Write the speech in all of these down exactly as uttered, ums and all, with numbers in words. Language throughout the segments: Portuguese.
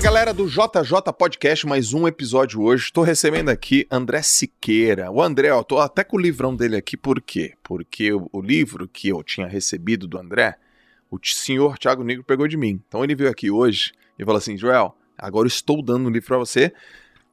Fala galera do J J Podcast, mais um episódio hoje. Estou recebendo aqui André Siqueira. O André, ó, tô até com o livrão dele aqui, por quê? Porque o, o livro que eu tinha recebido do André, o senhor Thiago Negro pegou de mim. Então ele veio aqui hoje e falou assim: Joel, agora eu estou dando um livro para você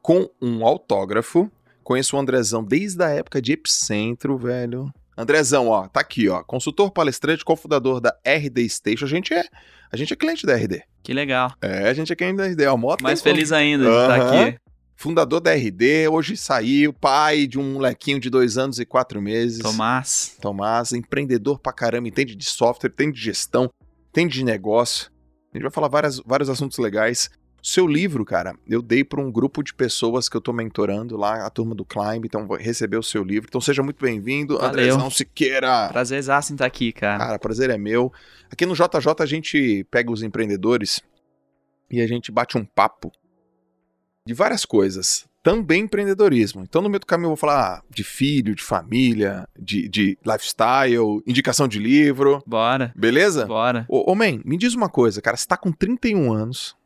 com um autógrafo. Conheço o Andrezão desde a época de Epicentro, velho. Andrezão, ó, tá aqui, ó, consultor, palestrante, cofundador da R D Station. A gente é, a gente é cliente da R D. Que legal. É, a gente é cliente da R D, ó. Moto mais feliz como... ainda de uhum. estar aqui. Fundador da R D, hoje saiu, pai de um molequinho de dois anos e quatro meses. Tomás. Tomás, empreendedor pra caramba, entende de software, entende de gestão, entende de negócio. A gente vai falar várias, vários assuntos legais. Seu livro, cara, eu dei para um grupo de pessoas que eu tô mentorando lá, a turma do Climb, então vai receber o seu livro. Então seja muito bem-vindo, Andrezão Siqueira. Prazer exato em estar aqui, cara. Cara, prazer é meu. Aqui no J J a gente pega os empreendedores e a gente bate um papo de várias coisas, também empreendedorismo. Então no meio do caminho eu vou falar de filho, de família, de, de lifestyle, indicação de livro. Bora. Beleza? Bora. Ô, ô man, me diz uma coisa, cara, você tá com trinta e um anos...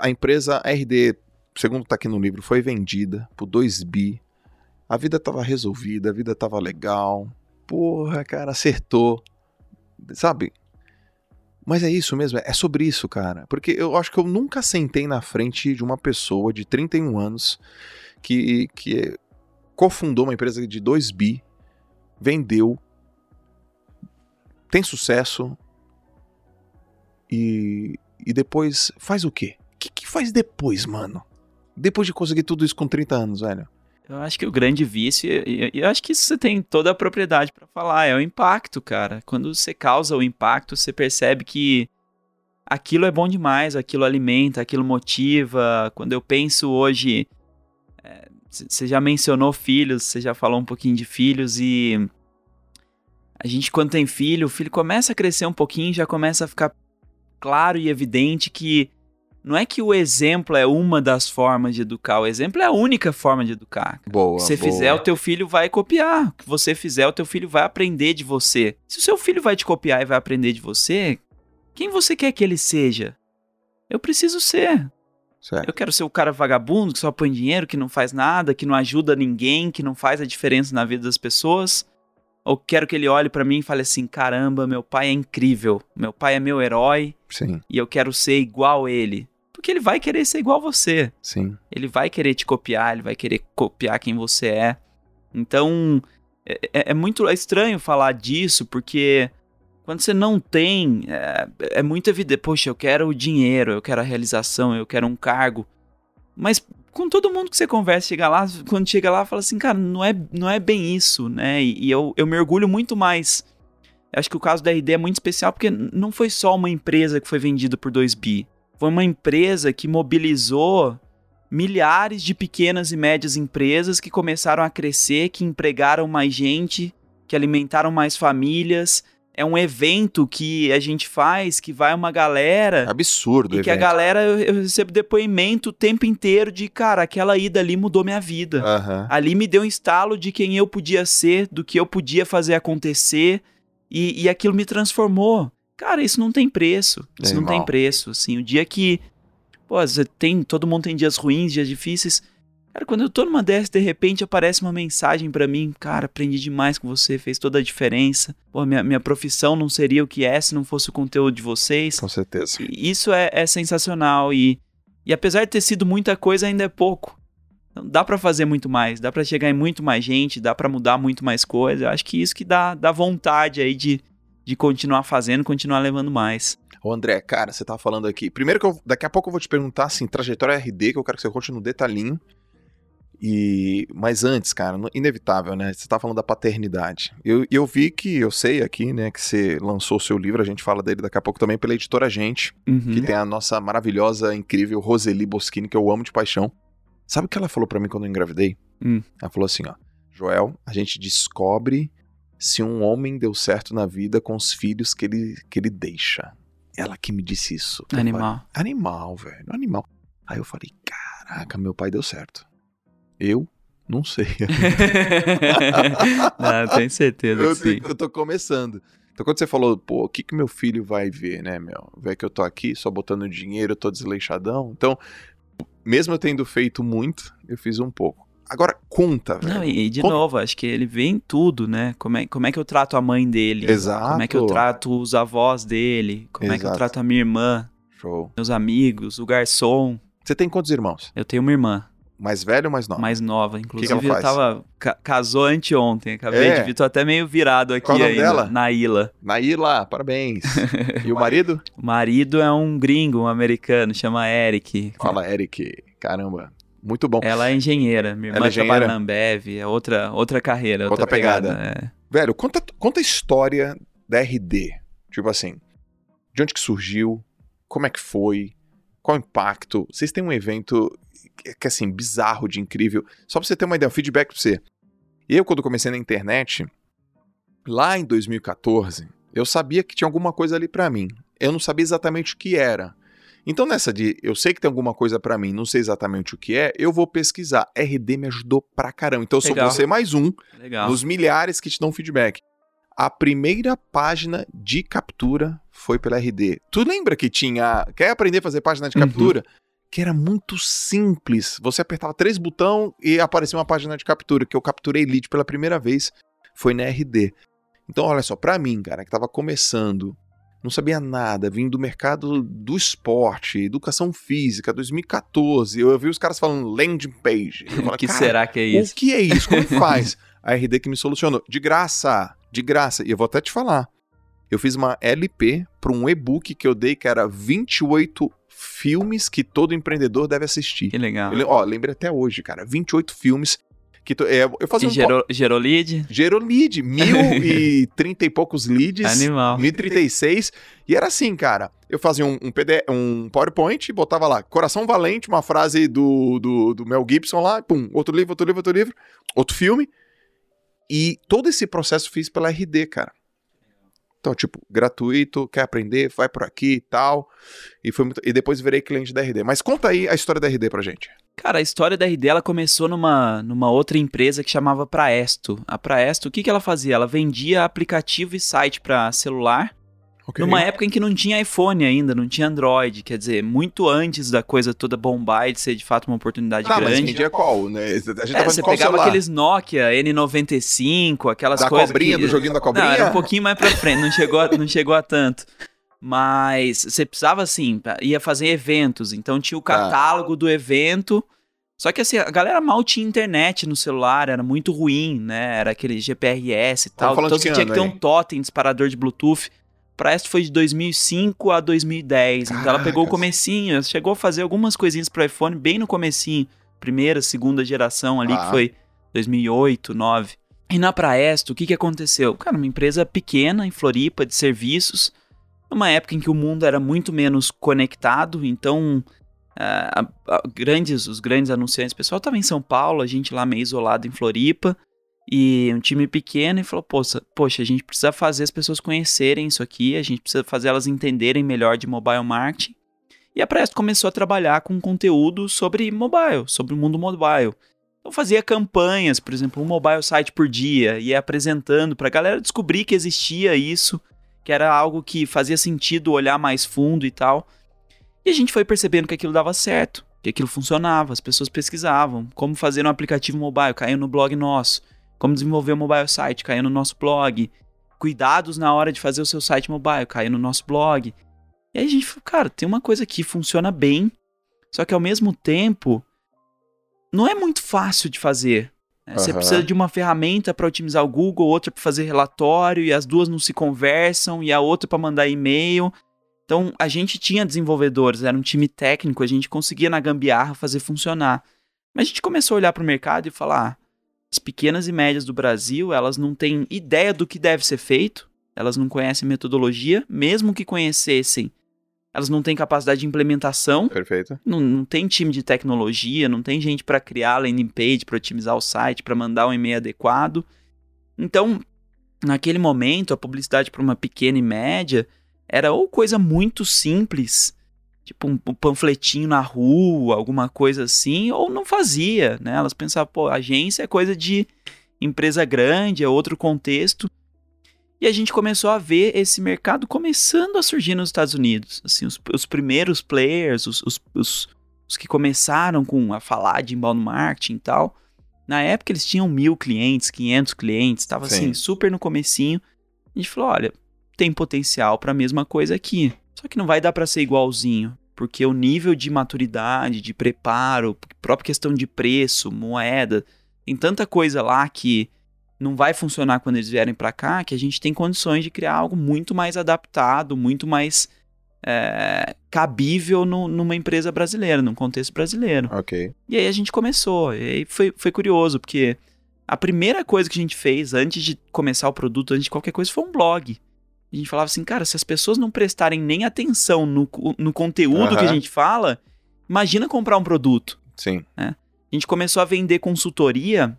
A empresa R D, segundo tá aqui no livro, foi vendida por dois bi. A vida tava resolvida, a vida tava legal. Porra, cara, acertou. Sabe? Mas é isso mesmo, é sobre isso, cara. Porque eu acho que eu nunca sentei na frente de uma pessoa de trinta e um anos que, que cofundou uma empresa de dois bi, vendeu, tem sucesso e, e depois faz o quê? O que, que faz depois, mano? Depois de conseguir tudo isso com trinta anos, velho? Eu acho que o grande vício, e eu, eu acho que isso você tem toda a propriedade pra falar, é o impacto, cara. Quando você causa o impacto, você percebe que aquilo é bom demais, aquilo alimenta, aquilo motiva. Quando eu penso hoje, é, você já mencionou filhos, você já falou um pouquinho de filhos e a gente quando tem filho, o filho começa a crescer um pouquinho, já começa a ficar claro e evidente que não é que o exemplo é uma das formas de educar, o exemplo é a única forma de educar. Boa, o que você boa. fizer, o teu filho vai copiar. O que você fizer, o teu filho vai aprender de você. Se o seu filho vai te copiar e vai aprender de você, quem você quer que ele seja? Eu preciso ser. Certo. Eu quero ser o cara vagabundo, que só põe dinheiro, que não faz nada, que não ajuda ninguém, que não faz a diferença na vida das pessoas. Ou quero que ele olhe pra mim e fale assim, caramba, meu pai é incrível, meu pai é meu herói. Sim. E eu quero ser igual ele. Porque ele vai querer ser igual você. Sim. Ele vai querer te copiar, ele vai querer copiar quem você é. Então, é, é muito é estranho falar disso, porque quando você não tem, é, é muito evidente. Poxa, eu quero o dinheiro, eu quero a realização, eu quero um cargo. Mas com todo mundo que você conversa, chega lá, quando chega lá, fala assim, cara, não é, não é bem isso, né? E, e eu, eu me orgulho muito mais. Acho que o caso da R D é muito especial, porque não foi só uma empresa que foi vendida por dois bi. Foi uma empresa que mobilizou milhares de pequenas e médias empresas que começaram a crescer, que empregaram mais gente, que alimentaram mais famílias. É um evento que a gente faz, que vai uma galera... Absurdo. E que evento. A galera, eu recebo depoimento o tempo inteiro de, cara, aquela ida ali mudou minha vida. Uhum. Ali me deu um estalo de quem eu podia ser, do que eu podia fazer acontecer e, e aquilo me transformou. Cara, isso não tem preço, isso Animal. não tem preço, assim, o dia que, pô, você tem, todo mundo tem dias ruins, dias difíceis, cara, quando eu tô numa dessas, de repente aparece uma mensagem pra mim, cara, aprendi demais com você, fez toda a diferença, pô, minha, minha profissão não seria o que é se não fosse o conteúdo de vocês. Com certeza. E isso é, é sensacional e, e apesar de ter sido muita coisa, ainda é pouco. Então, dá pra fazer muito mais, dá pra chegar em muito mais gente, dá pra mudar muito mais coisa, eu acho que isso que dá, dá vontade aí de... de continuar fazendo, continuar levando mais. Ô André, cara, você tava falando aqui. Primeiro que eu, daqui a pouco eu vou te perguntar, assim, trajetória R D, que eu quero que você conte no detalhinho. E, mas antes, cara, inevitável, né? Você tava falando da paternidade. Eu, eu vi que, eu sei aqui, né, que você lançou o seu livro, a gente fala dele daqui a pouco também, pela editora Gente, uhum. que tem a nossa maravilhosa, incrível Roseli Boschini, que eu amo de paixão. Sabe o que ela falou pra mim quando eu engravidei? Hum. Ela falou assim, ó, Joel, a gente descobre... se um homem deu certo na vida com os filhos que ele, que ele deixa. Ela que me disse isso. Animal. Falei, animal, velho. Animal. Aí eu falei, caraca, meu pai deu certo. Eu não sei. Não, eu tenho certeza eu, que sim. Eu tô começando. Então quando você falou, pô, o que que meu filho vai ver, né, meu? Vê que eu tô aqui só botando dinheiro, eu tô desleixadão. Então, mesmo eu tendo feito muito, eu fiz um pouco. Agora, conta, velho. Não, e de conta. Novo, acho que ele vê em tudo, né? Como é, como é que eu trato a mãe dele? Exato. Como é que eu trato os avós dele? Como Exato. É que eu trato a minha irmã? Show. Meus amigos, o garçom. Você tem quantos irmãos? Eu tenho uma irmã. Mais velha ou mais nova? Mais nova, inclusive. Que que ela faz? Eu tava... Ca- casou anteontem, acabei é. de vir, tô até meio virado aqui. Qual ainda. Dela? Naila. Naila, parabéns. E o marido? O marido é um gringo, um americano, chama Eric. Fala, Eric. Caramba. Muito bom. Ela é engenheira, minha irmã é trabalha na Ambev, é outra, outra carreira, outra, outra pegada. pegada. É. Velho, conta, conta a história da R D, tipo assim, de onde que surgiu, como é que foi, qual o impacto, vocês têm um evento que é assim, bizarro de incrível, só pra você ter uma ideia, um feedback pra você. Eu, quando comecei na internet, lá em dois mil e catorze, eu sabia que tinha alguma coisa ali pra mim, eu não sabia exatamente o que era. Então nessa de eu sei que tem alguma coisa pra mim, não sei exatamente o que é, eu vou pesquisar. R D me ajudou pra caramba. Então eu Legal. Sou você mais um Legal. Dos milhares que te dão feedback. A primeira página de captura foi pela R D. Tu lembra que tinha... Quer aprender a fazer página de captura? Uhum. Que era muito simples. Você apertava três botões e aparecia uma página de captura, que eu capturei lead pela primeira vez, foi na R D. Então olha só, pra mim, cara, que tava começando... Não sabia nada, vim do mercado do esporte, educação física, dois mil e catorze. Eu, eu vi os caras falando landing page. O que será que é isso? O que é isso? Como faz? A R D que me solucionou. De graça, de graça. E eu vou até te falar. Eu fiz uma L P para um e-book que eu dei, que era vinte e oito filmes que todo empreendedor deve assistir. Que legal. Eu, ó, lembrei até hoje, cara. vinte e oito filmes. Que to, é, eu fazia e um gerou, po- gerou lead? Gerou lead, mil e trinta e poucos leads, Animal. mil e trinta e seis, e era assim, cara, eu fazia um, um, P D F, um PowerPoint, botava lá, Coração Valente, uma frase do, do, do Mel Gibson lá, pum, outro livro, outro livro, outro livro, outro filme, e todo esse processo fiz pela R D, cara. Então, tipo, gratuito, quer aprender, vai por aqui e tal. E, foi muito... e depois virei cliente da R D. Mas conta aí a história da R D pra gente. Cara, a história da R D, ela começou numa, numa outra empresa que chamava Presto. A Presto, o que, que ela fazia? Ela vendia aplicativo e site pra celular. Okay. Numa época em que não tinha iPhone ainda, não tinha Android. Quer dizer, muito antes da coisa toda bombar e de ser de fato uma oportunidade ah, grande. Ah, mas vendia qual, né? A gente é, você pegava celular? Aqueles Nokia N noventa e cinco, aquelas da coisas... Da cobrinha, que... do joguinho da cobrinha? Não, era um pouquinho mais pra frente, não chegou a, não chegou a tanto. Mas você precisava, assim, ia fazer eventos. Então tinha o catálogo ah. do evento... Só que assim, a galera mal tinha internet no celular, era muito ruim, né? Era aquele G P R S e tal. Então você tinha que ter um totem, disparador de Bluetooth... Presto foi de dois mil e cinco a dois mil e dez, Caraca. Então ela pegou o comecinho, chegou a fazer algumas coisinhas pro iPhone bem no comecinho, primeira, segunda geração ali, ah. que foi dois mil e oito, dois mil e nove. E na Presto, o que que aconteceu? Cara, uma empresa pequena em Floripa de serviços, numa época em que o mundo era muito menos conectado, então ah, a, a, grandes, os grandes anunciantes, o pessoal estava em São Paulo, a gente lá meio isolado em Floripa, e um time pequeno e falou, poxa, poxa, a gente precisa fazer as pessoas conhecerem isso aqui, a gente precisa fazer elas entenderem melhor de mobile marketing. E a Presto começou a trabalhar com conteúdo sobre mobile, sobre o mundo mobile. Então fazia campanhas, por exemplo, um mobile site por dia, ia apresentando para a galera descobrir que existia isso, que era algo que fazia sentido olhar mais fundo e tal. E a gente foi percebendo que aquilo dava certo, que aquilo funcionava, as pessoas pesquisavam, como fazer um aplicativo mobile, caiu no blog nosso. Como desenvolver o mobile site, caiu no nosso blog. Cuidados na hora de fazer o seu site mobile, caiu no nosso blog. E aí a gente falou, cara, tem uma coisa que funciona bem, só que ao mesmo tempo, não é muito fácil de fazer. Né? Uhum. Você precisa de uma ferramenta para otimizar o Google, outra para fazer relatório, e as duas não se conversam, e a outra para mandar e-mail. Então, a gente tinha desenvolvedores, era um time técnico, a gente conseguia na gambiarra fazer funcionar. Mas a gente começou a olhar para o mercado e falar... As pequenas e médias do Brasil, elas não têm ideia do que deve ser feito, elas não conhecem metodologia, mesmo que conhecessem, elas não têm capacidade de implementação. Perfeito. Não, não tem time de tecnologia, não tem gente para criar landing page, para otimizar o site, para mandar um e-mail adequado. Então, naquele momento, a publicidade para uma pequena e média era ou coisa muito simples, tipo um panfletinho na rua, alguma coisa assim, ou não fazia, né? Elas pensavam, pô, agência é coisa de empresa grande, é outro contexto. E E a gente começou a ver esse mercado começando a surgir nos Estados Unidos. Assim, os, os primeiros players, os, os, os, os que começaram com a falar de inbound marketing e tal. Na época eles tinham mil clientes, quinhentos clientes, estava assim, super no comecinho. A gente falou, olha, tem potencial para a mesma coisa aqui. Só que não vai dar para ser igualzinho, porque o nível de maturidade, de preparo, própria questão de preço, moeda, tem tanta coisa lá que não vai funcionar quando eles vierem para cá, que a gente tem condições de criar algo muito mais adaptado, muito mais é, cabível no, numa empresa brasileira, num contexto brasileiro. Ok. E aí a gente começou, e aí foi, foi curioso, porque a primeira coisa que a gente fez antes de começar o produto, antes de qualquer coisa, foi um blog. A gente falava assim, cara, se as pessoas não prestarem nem atenção no, no conteúdo uhum. que a gente fala, imagina comprar um produto. Sim. Né? A gente começou a vender consultoria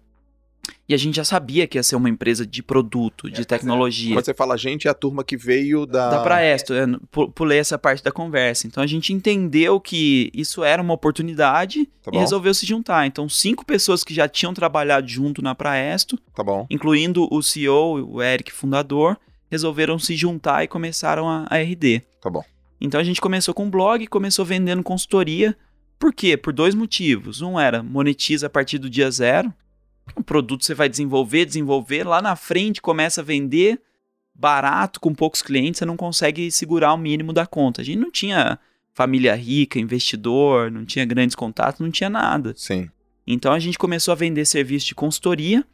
e a gente já sabia que ia ser uma empresa de produto, é, de tecnologia. É. Quando você fala a gente, é a turma que veio da... Da Presto, pulei essa parte da conversa. Então a gente entendeu que isso era uma oportunidade tá e resolveu se juntar. Então cinco pessoas que já tinham trabalhado junto na Presto, tá bom. Incluindo o C E O, o Eric, fundador, resolveram se juntar e começaram a, a R D. Tá bom. Então a gente começou com um blog e começou vendendo consultoria. Por quê? Por dois motivos. Um era, monetiza a partir do dia zero. Um produto você vai desenvolver, desenvolver, lá na frente começa a vender barato, com poucos clientes, você não consegue segurar o mínimo da conta. A gente não tinha família rica, investidor, não tinha grandes contatos, não tinha nada. Sim. Então a gente começou a vender serviço de consultoria,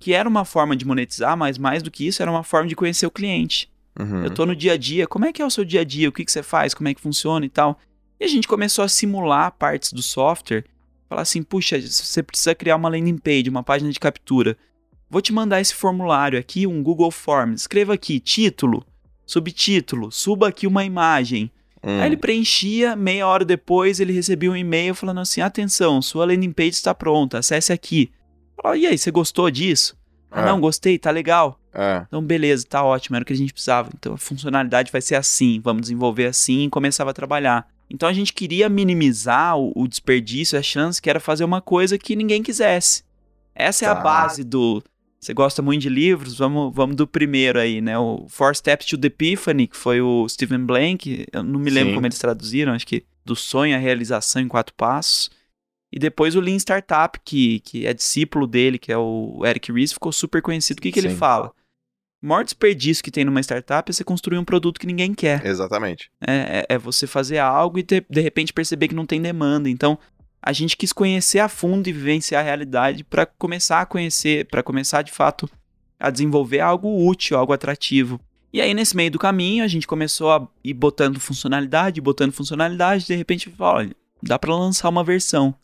que era uma forma de monetizar, mas mais do que isso, era uma forma de conhecer o cliente. Uhum. Eu tô no dia a dia, como é que é o seu dia a dia? O que, que você faz? Como é que funciona e tal? E a gente começou a simular partes do software, falar assim, puxa, você precisa criar uma landing page, uma página de captura. Vou te mandar esse formulário aqui, um Google Forms. Escreva aqui, título, subtítulo, suba aqui uma imagem. Hum. Aí ele preenchia, meia hora depois ele recebia um e-mail falando assim, atenção, sua landing page está pronta, acesse aqui. Fala, e aí, você gostou disso? Ah, é. Não, gostei, tá legal. É. Então, beleza, tá ótimo, era o que a gente precisava. Então, a funcionalidade vai ser assim, vamos desenvolver assim e começava a trabalhar. Então, a gente queria minimizar o, o desperdício, a chance que era fazer uma coisa que ninguém quisesse. Essa tá. é a base do... Você gosta muito de livros? Vamos, vamos do primeiro aí, né? O Four Steps to the Epiphany, que foi o Stephen Blank. Eu não me lembro Sim. como eles traduziram, acho que do sonho à realização em quatro passos. E depois o Lean Startup, que, que é discípulo dele, que é o Eric Ries, ficou super conhecido. O que, que ele fala? O maior desperdício que tem numa startup é você construir um produto que ninguém quer. Exatamente. É, é você fazer algo e ter, de repente perceber que não tem demanda. Então, a gente quis conhecer a fundo e vivenciar a realidade para começar a conhecer, para começar, de fato, a desenvolver algo útil, algo atrativo. E aí, nesse meio do caminho, a gente começou a ir botando funcionalidade, botando funcionalidade, de repente, olha, dá para lançar uma versão.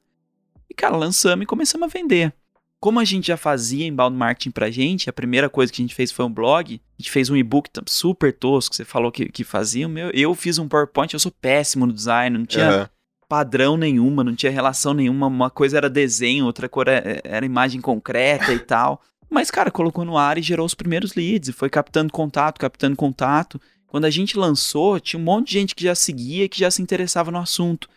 E, cara, lançamos e começamos a vender. Como a gente já fazia inbound marketing pra gente, a primeira coisa que a gente fez foi um blog. A gente fez um e-book super tosco, você falou que, que fazia. Meu, eu fiz um PowerPoint, eu sou péssimo no design, não tinha uhum. padrão nenhuma, não tinha relação nenhuma. Uma coisa era desenho, outra cor era, era imagem concreta e tal. Mas, cara, colocou no ar e gerou os primeiros leads. E foi captando contato, captando contato. Quando a gente lançou, tinha um monte de gente que já seguia e que já se interessava no assunto.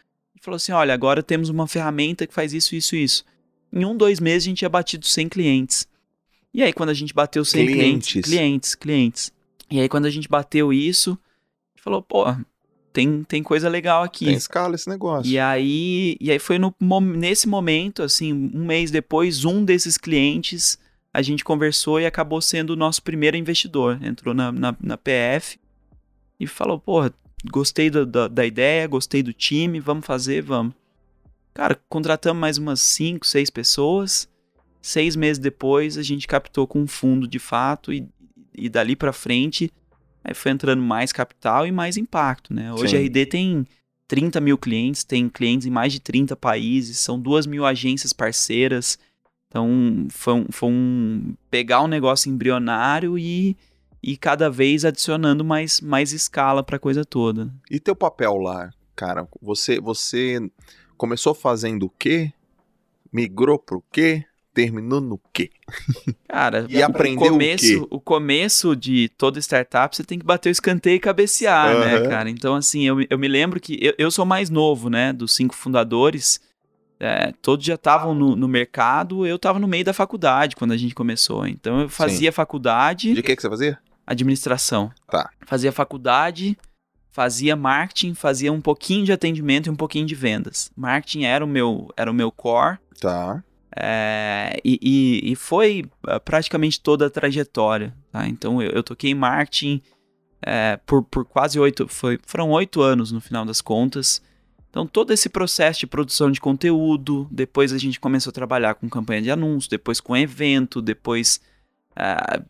Falou assim, olha, agora temos uma ferramenta que faz isso, isso, isso. Em um, dois meses a gente tinha batido cem clientes. E aí quando a gente bateu cem clientes, clientes, clientes, clientes. E aí quando a gente bateu isso, a gente falou, pô, tem, tem coisa legal aqui. Tem escala esse negócio. E aí, e aí foi no, nesse momento, assim, um mês depois, um desses clientes a gente conversou e acabou sendo o nosso primeiro investidor. Entrou na, na, na P F e falou, porra, gostei da, da, da ideia, gostei do time, vamos fazer, vamos. Cara, contratamos mais umas cinco, seis pessoas. Seis meses depois, a gente captou com um fundo de fato e, e dali pra frente aí foi entrando mais capital e mais impacto, né? Hoje Sim. a R D tem trinta mil clientes, tem clientes em mais de trinta países, são duas mil agências parceiras. Então, foi um, foi um pegar um negócio embrionário e... E cada vez adicionando mais, mais escala para a coisa toda. E teu papel lá, cara? Você, você começou fazendo o quê? Migrou pro quê? Terminou no quê? Cara, e aprendeu o começo, o quê? O começo de toda startup, você tem que bater o escanteio e cabecear, uhum. né, cara? Então, assim, eu, eu me lembro que... Eu, eu sou mais novo, né? Dos cinco fundadores. É, todos já estavam no, no mercado. Eu estava no meio da faculdade quando a gente começou. Então, eu fazia Sim. faculdade... De que que você fazia? administração. Tá. Fazia faculdade, fazia marketing, fazia um pouquinho de atendimento e um pouquinho de vendas. Marketing era o meu, era o meu core. Tá. É, e, e, e foi praticamente toda a trajetória. Tá? Então eu, eu toquei marketing é, por, por quase oito, foi, foram oito anos no final das contas. Então todo esse processo de produção de conteúdo, depois a gente começou a trabalhar com campanha de anúncio, depois com evento, depois... É,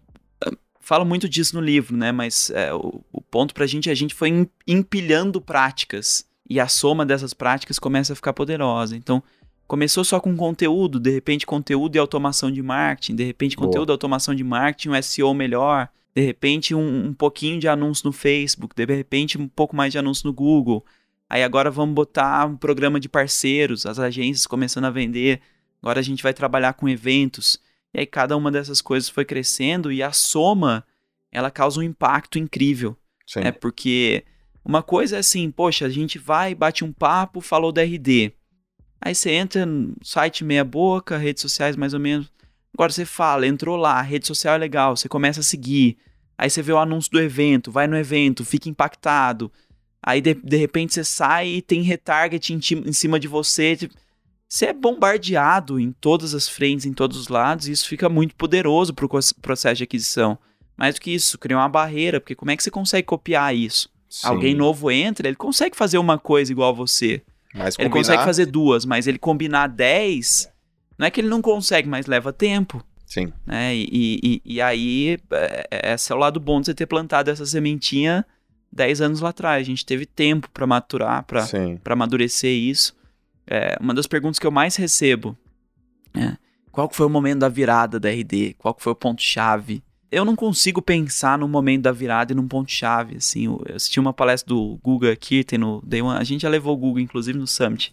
falo muito disso no livro, né? Mas é, o, o ponto pra gente é a gente foi empilhando práticas e a soma dessas práticas começa a ficar poderosa. Então começou só com conteúdo, de repente conteúdo e automação de marketing, de repente conteúdo, boa, automação de marketing, um S E O melhor, de repente um, um pouquinho de anúncio no Facebook, de repente um pouco mais de anúncio no Google. Aí agora vamos botar um programa de parceiros, as agências começando a vender, agora a gente vai trabalhar com eventos. E aí cada uma dessas coisas foi crescendo e a soma, ela causa um impacto incrível. Sim. Né? Porque uma coisa é assim, poxa, a gente vai, bate um papo, falou da R D. Aí você entra no site meia boca, redes sociais mais ou menos. Agora você fala, entrou lá, a rede social é legal, você começa a seguir. Aí você vê o anúncio do evento, vai no evento, fica impactado. Aí de, de repente você sai e tem retarget em, em cima de você. Você é bombardeado em todas as frentes, em todos os lados. E isso fica muito poderoso para o processo de aquisição. Mais do que isso, cria uma barreira, porque como é que você consegue copiar isso? Sim. Alguém novo entra, ele consegue fazer uma coisa igual a você. Mas ele combinar... consegue fazer duas, mas ele combinar dez, não é que ele não consegue, mas leva tempo. Sim. Né? E, e, e aí, esse é o lado bom de você ter plantado essa sementinha dez anos lá atrás. A gente teve tempo para maturar, para para amadurecer isso. É, uma das perguntas que eu mais recebo é, qual que foi o momento da virada da R D? Qual que foi o ponto-chave? Eu não consigo pensar num momento da virada e num ponto-chave, assim. Eu assisti uma palestra do Guga aqui, tem no Day One. A gente já levou o Guga, inclusive, no Summit.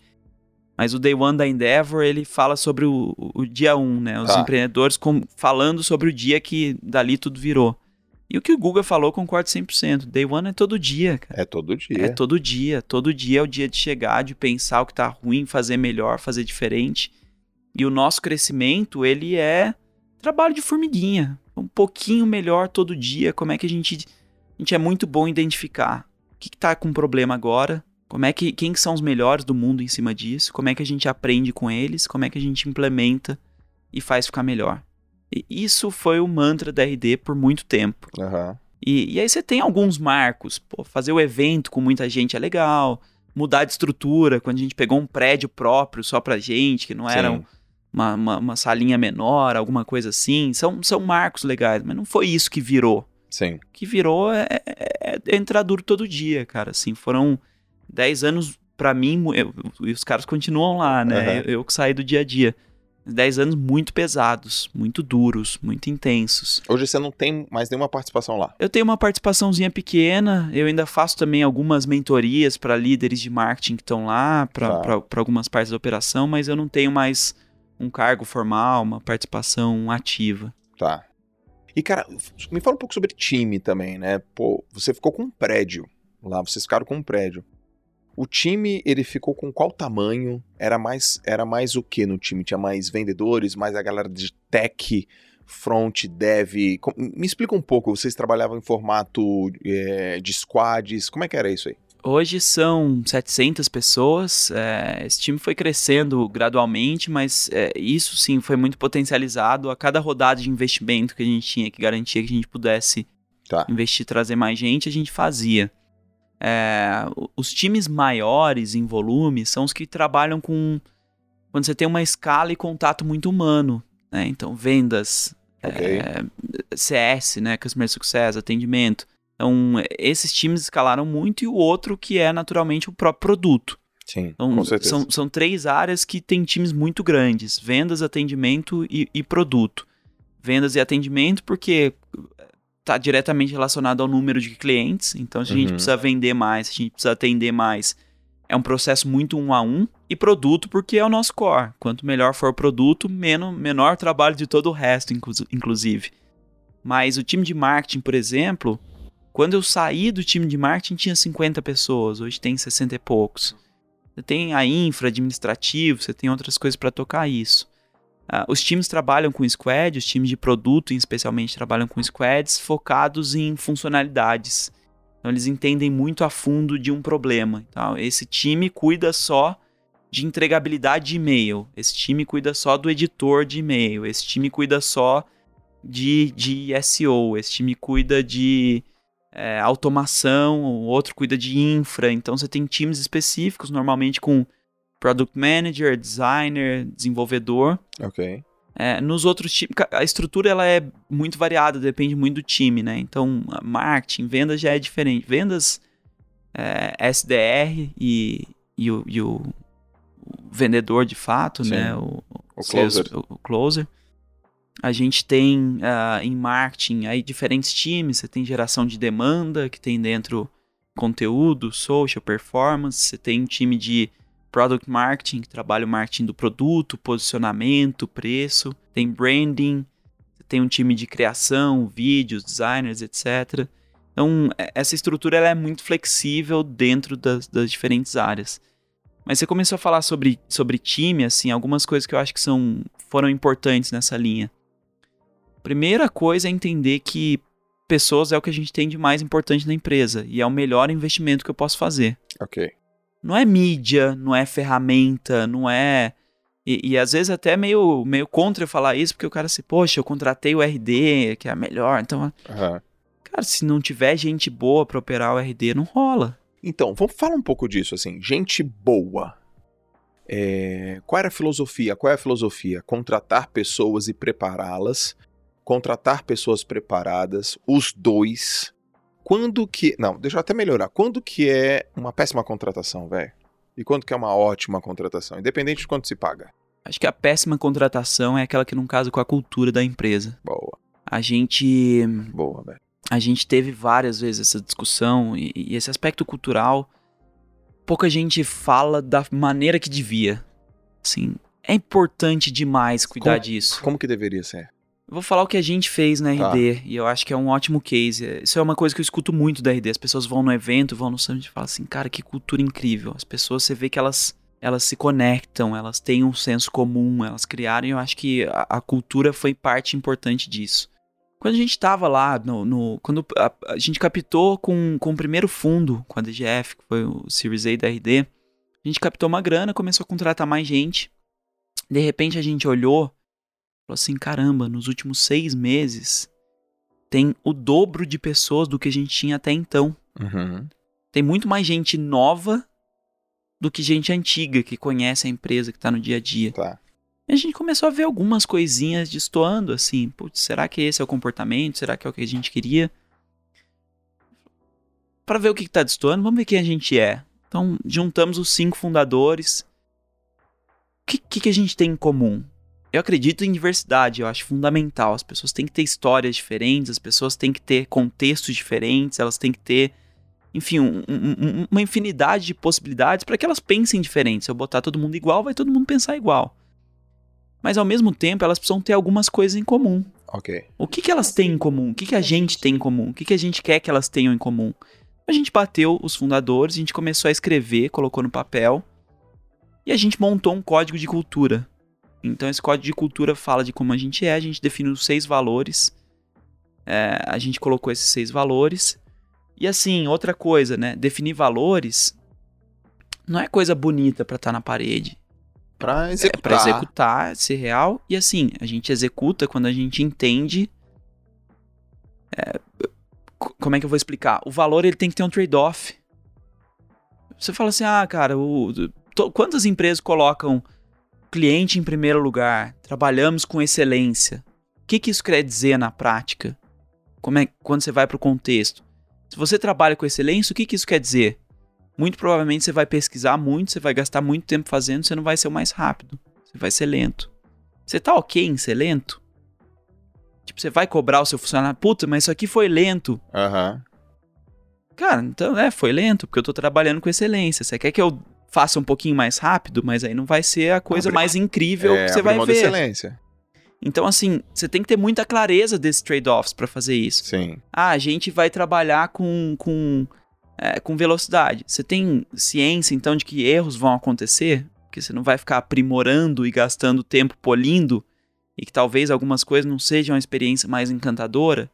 Mas o Day One da Endeavor, ele fala sobre o, o dia um, né? Os ah. empreendedores com, falando sobre o dia que dali tudo virou. E o que o Guga falou, concordo cem por cento. Day One é todo dia, cara. É todo dia. É todo dia. Todo dia é o dia de chegar, de pensar o que tá ruim, fazer melhor, fazer diferente. E o nosso crescimento, ele é trabalho de formiguinha. Um pouquinho melhor todo dia. Como é que a gente, a gente é muito bom em identificar o que está com problema agora, como é que, quem são os melhores do mundo em cima disso, como é que a gente aprende com eles, como é que a gente implementa e faz ficar melhor. E isso foi o mantra da R D por muito tempo. Uhum. E, e aí você tem alguns marcos. Pô, fazer o evento com muita gente é legal, mudar de estrutura, quando a gente pegou um prédio próprio só pra gente, que não era um... Uma, uma, uma salinha menor, alguma coisa assim. São, são marcos legais, mas não foi isso que virou. Sim. O que virou é, é, é entrar duro todo dia, cara. Assim, foram dez anos, pra mim, eu, e os caras continuam lá, né? Uhum. Eu, eu que saí do dia a dia. dez anos muito pesados, muito duros, muito intensos. Hoje você não tem mais nenhuma participação lá? Eu tenho uma participaçãozinha pequena. Eu ainda faço também algumas mentorias pra líderes de marketing que estão lá, pra, ah. pra, pra algumas partes da operação, mas eu não tenho mais... um cargo formal, uma participação ativa. Tá. E, cara, me fala um pouco sobre time também, né? Pô, você ficou com um prédio lá, vocês ficaram com um prédio. O time, ele ficou com qual tamanho? Era mais, era mais o que no time? Tinha mais vendedores, mais a galera de tech, front, dev? Me explica um pouco, vocês trabalhavam em formato é, de squads, como é que era isso aí? Hoje são setecentas pessoas, é, esse time foi crescendo gradualmente, mas é, isso sim foi muito potencializado a cada rodada de investimento que a gente tinha, que garantia que a gente pudesse tá. investir e trazer mais gente, a gente fazia. É, os times maiores em volume são os que trabalham com, quando você tem uma escala e contato muito humano, né? Então vendas, okay. é, C S, né? Customer Success, atendimento. Então, esses times escalaram muito e o outro que é, naturalmente, o próprio produto. Sim, então, com certeza. São, são três áreas que têm times muito grandes. Vendas, atendimento e, e produto. Vendas e atendimento porque está diretamente relacionado ao número de clientes. Então, se a gente uhum. precisa vender mais, se a gente precisa atender mais, é um processo muito um a um. E produto porque é o nosso core. Quanto melhor for o produto, menos, menor trabalho de todo o resto, inclusive. Mas o time de marketing, por exemplo... Quando eu saí do time de marketing, tinha cinquenta pessoas. Hoje tem sessenta e poucos. Você tem a infra, administrativo, você tem outras coisas para tocar isso. Uh, os times trabalham com squad, os times de produto especialmente trabalham com squads focados em funcionalidades. Então eles entendem muito a fundo de um problema. Então, esse time cuida só de entregabilidade de e-mail, esse time cuida só do editor de e-mail, esse time cuida só de, de S E O, esse time cuida de é, automação, o outro cuida de infra. Então você tem times específicos, normalmente com Product Manager, Designer, Desenvolvedor. Ok. É, nos outros times, a estrutura ela é muito variada, depende muito do time, né? Então, marketing, vendas já é diferente. Vendas, é, S D R e, e, o, e o, o vendedor de fato, sim, né? O, o, closer. O, o closer. A gente tem uh, em marketing aí diferentes times. Você tem geração de demanda, que tem dentro conteúdo, social, performance. Você tem um time de Product Marketing, que trabalha o marketing do produto, posicionamento, preço. Tem branding, tem um time de criação, vídeos, designers, etcétera. Então, essa estrutura ela é muito flexível dentro das, das diferentes áreas. Mas você começou a falar sobre, sobre time, assim, algumas coisas que eu acho que são, foram importantes nessa linha. Primeira coisa é entender que pessoas é o que a gente tem de mais importante na empresa e é o melhor investimento que eu posso fazer. Ok. Não é mídia, não é ferramenta, não é... E, e às vezes até meio, meio contra eu falar isso, porque o cara assim, poxa, eu contratei o R D, que é a melhor, então... Uhum. Cara, se não tiver gente boa pra operar o R D, não rola. Então, vamos falar um pouco disso, assim, gente boa. É... Qual era a filosofia? Qual é a filosofia? Contratar pessoas e prepará-las, contratar pessoas preparadas, os dois... Quando que... Não, deixa eu até melhorar. Quando que é uma péssima contratação, velho? E quando que é uma ótima contratação? Independente de quanto se paga. Acho que a péssima contratação é aquela que não casa com a cultura da empresa. Boa. A gente... Boa, velho. A gente teve várias vezes essa discussão e, e esse aspecto cultural, pouca gente fala da maneira que devia. Assim, é importante demais cuidar como, disso. Como que deveria ser? Vou falar o que a gente fez na R D, ah. e eu acho que é um ótimo case. Isso é uma coisa que eu escuto muito da R D. As pessoas vão no evento, vão no summit e falam assim, cara, que cultura incrível. As pessoas, você vê que elas, elas se conectam, elas têm um senso comum, elas criaram, e eu acho que a, a cultura foi parte importante disso. Quando a gente estava lá, no, no, quando a, a gente captou com, com o primeiro fundo, com a D G F, que foi o Series A da R D, a gente captou uma grana, começou a contratar mais gente. De repente a gente olhou, falou assim, caramba, nos últimos seis meses tem o dobro de pessoas do que a gente tinha até então. Uhum. Tem muito mais gente nova do que gente antiga, que conhece a empresa, que está no dia a dia. Tá. E a gente começou a ver algumas coisinhas destoando, assim, putz, será que esse é o comportamento? Será que é o que a gente queria? Para ver o que está destoando, vamos ver quem a gente é. Então, juntamos os cinco fundadores. O que, que, que a gente tem em comum? Eu acredito em diversidade, eu acho fundamental. As pessoas têm que ter histórias diferentes, as pessoas têm que ter contextos diferentes, elas têm que ter, enfim, um, um, uma infinidade de possibilidades para que elas pensem diferente. Se eu botar todo mundo igual, vai todo mundo pensar igual. Mas, ao mesmo tempo, elas precisam ter algumas coisas em comum. Ok. O que, que elas têm em comum? O que, que a gente tem em comum? O que, que a gente quer que elas tenham em comum? A gente bateu os fundadores, a gente começou a escrever, colocou no papel e a gente montou um código de cultura. Então, esse código de cultura fala de como a gente é, a gente define os seis valores, é, a gente colocou esses seis valores. E assim, outra coisa, né? Definir valores não é coisa bonita pra estar na parede. Pra executar. É pra executar, ser real. E assim, a gente executa quando a gente entende... É, como é que eu vou explicar? O valor ele tem que ter um trade-off. Você fala assim, ah, cara, o, to, quantas empresas colocam... cliente em primeiro lugar, trabalhamos com excelência. O que, que isso quer dizer na prática? Como é, quando você vai para o contexto? Se você trabalha com excelência, o que, que isso quer dizer? Muito provavelmente você vai pesquisar muito, você vai gastar muito tempo fazendo, você não vai ser o mais rápido, você vai ser lento. Você tá ok em ser lento? Tipo, você vai cobrar o seu funcionário, puta, mas isso aqui foi lento. Uhum. Cara, então é, foi lento, porque eu tô trabalhando com excelência. Você quer que eu faça um pouquinho mais rápido, mas aí não vai ser a coisa mais incrível que você vai ver. É, abrir mão da excelência. Então, assim, você tem que ter muita clareza desses trade-offs para fazer isso. Sim. Ah, a gente vai trabalhar com, com, é, com velocidade. Você tem ciência, então, de que erros vão acontecer? Porque você não vai ficar aprimorando e gastando tempo polindo e que talvez algumas coisas não sejam a experiência mais encantadora.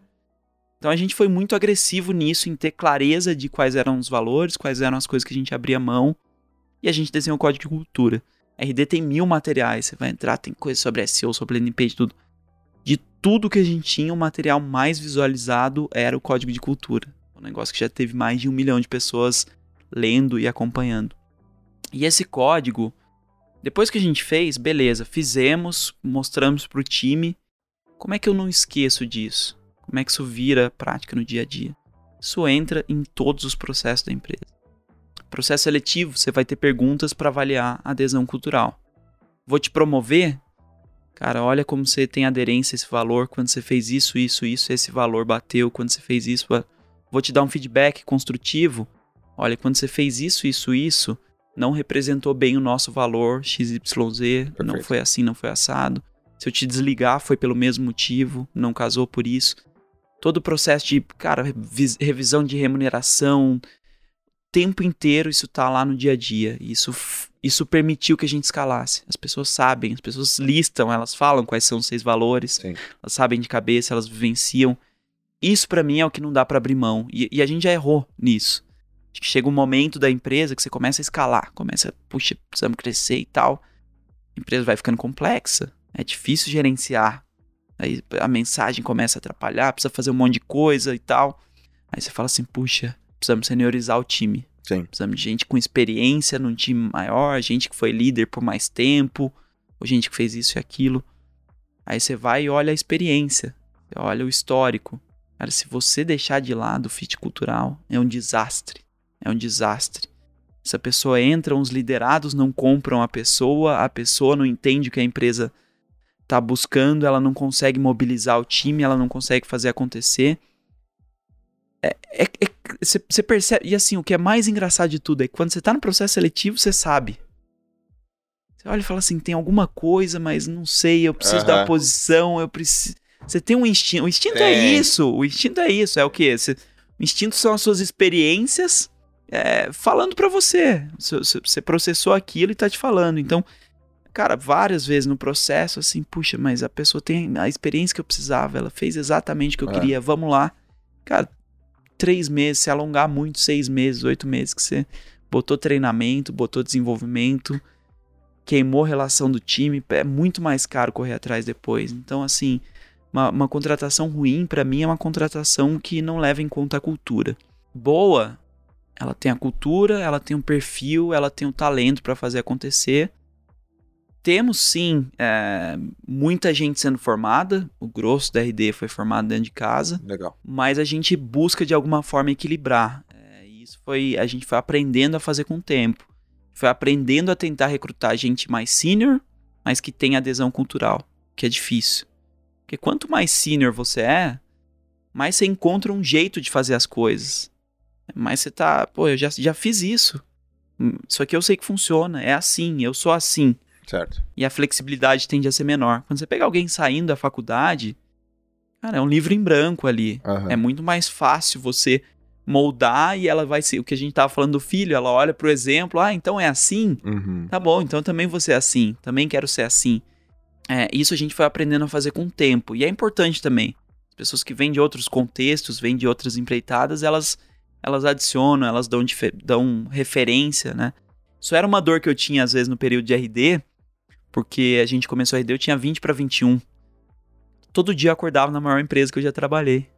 Então a gente foi muito agressivo nisso, em ter clareza de quais eram os valores, quais eram as coisas que a gente abria mão, e a gente desenhou o código de cultura. A R D tem mil materiais, você vai entrar, tem coisa sobre S E O, sobre landing page, tudo. De tudo que a gente tinha, o material mais visualizado era o código de cultura. Um negócio que já teve mais de um milhão de pessoas lendo e acompanhando. E esse código, depois que a gente fez, beleza, fizemos, mostramos pro time. Como é que eu não esqueço disso? Como é que isso vira prática no dia a dia? Isso entra em todos os processos da empresa. Processo seletivo, você vai ter perguntas para avaliar a adesão cultural. Vou te promover? Cara, olha como você tem aderência a esse valor, quando você fez isso, isso, isso, esse valor bateu, quando você fez isso... Vou te dar um feedback construtivo? Olha, quando você fez isso, isso, isso, não representou bem o nosso valor X Y Z, Perfeito. Não foi assim, não foi assado. Se eu te desligar, foi pelo mesmo motivo, não casou por isso. Todo o processo de, cara, revisão de remuneração, tempo inteiro isso tá lá no dia a dia. Isso, isso permitiu que a gente escalasse. As pessoas sabem, as pessoas listam, elas falam quais são os seis valores, Sim. elas sabem de cabeça, elas vivenciam. Isso pra mim é o que não dá pra abrir mão. E, e a gente já errou nisso. Acho que chega um momento da empresa que você começa a escalar, começa, puxa, precisamos crescer e tal. A empresa vai ficando complexa, é difícil gerenciar. Aí a mensagem começa a atrapalhar, precisa fazer um monte de coisa e tal. Aí você fala assim, puxa, precisamos seniorizar o time. Sim. Precisamos de gente com experiência num time maior, gente que foi líder por mais tempo, ou gente que fez isso e aquilo. Aí você vai e olha a experiência, você olha o histórico. Cara, se você deixar de lado o fit cultural, é um desastre. É um desastre. Essa pessoa entra, os liderados não compram a pessoa, a pessoa não entende o que a empresa está buscando, ela não consegue mobilizar o time, ela não consegue fazer acontecer. Você é, é, é, percebe... E assim, o que é mais engraçado de tudo é que quando você está no processo seletivo, você sabe. Você olha e fala assim, tem alguma coisa, mas não sei, eu preciso uhum. da posição, eu preciso... Você tem um instinto. O instinto tem. é isso. O instinto é isso. É o quê? Você... O instinto são as suas experiências é, falando pra você. Você processou aquilo e tá te falando. Então, cara, várias vezes no processo, assim, puxa, mas a pessoa tem a experiência que eu precisava. Ela fez exatamente o que eu é. queria. Vamos lá. Cara, três meses, se alongar muito, seis meses, oito meses que você botou treinamento, botou desenvolvimento, queimou a relação do time. É muito mais caro correr atrás depois. Então, assim... Uma, uma contratação ruim, pra mim, é uma contratação que não leva em conta a cultura. Boa, ela tem a cultura, ela tem um perfil, ela tem um talento pra fazer acontecer. Temos, sim, é, muita gente sendo formada. O grosso da R D foi formado dentro de casa. Legal. Mas a gente busca, de alguma forma, equilibrar. É, isso foi, a gente foi aprendendo a fazer com o tempo. Foi aprendendo a tentar recrutar gente mais sênior, mas que tem adesão cultural, que é difícil. Porque quanto mais sênior você é, mais você encontra um jeito de fazer as coisas. Mais você tá, pô, eu já, já fiz isso. Isso aqui eu sei que funciona, é assim, eu sou assim. Certo. E a flexibilidade tende a ser menor. Quando você pega alguém saindo da faculdade, cara, é um livro em branco ali. Uhum. É muito mais fácil você moldar e ela vai ser... O que a gente tava falando do filho, ela olha pro exemplo, ah, então é assim? Uhum. Tá bom, então também vou ser assim, também quero ser assim. É, isso a gente foi aprendendo a fazer com o tempo. E é importante também. As pessoas que vêm de outros contextos, vêm de outras empreitadas, elas, elas adicionam, elas dão, difer- dão referência, né? Isso era uma dor que eu tinha, às vezes, no período de R D, porque a gente começou a R D, eu tinha vinte para vinte e um. Todo dia eu acordava na maior empresa que eu já trabalhei.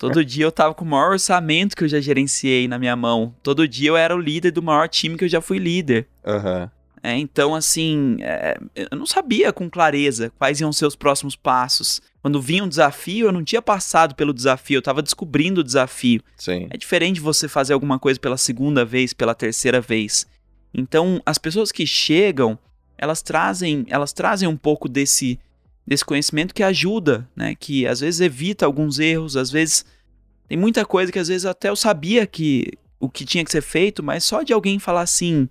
Todo dia eu tava com o maior orçamento que eu já gerenciei na minha mão. Todo dia eu era o líder do maior time que eu já fui líder. Aham. Uhum. É, então, assim, é, eu não sabia com clareza quais iam ser os próximos passos. Quando vinha um desafio, eu não tinha passado pelo desafio, eu estava descobrindo o desafio. Sim. É diferente você fazer alguma coisa pela segunda vez, pela terceira vez. Então, as pessoas que chegam, elas trazem, elas trazem um pouco desse, desse conhecimento que ajuda, né? Que às vezes evita alguns erros, às vezes tem muita coisa que às vezes até eu sabia que, o que tinha que ser feito, mas só de alguém falar assim...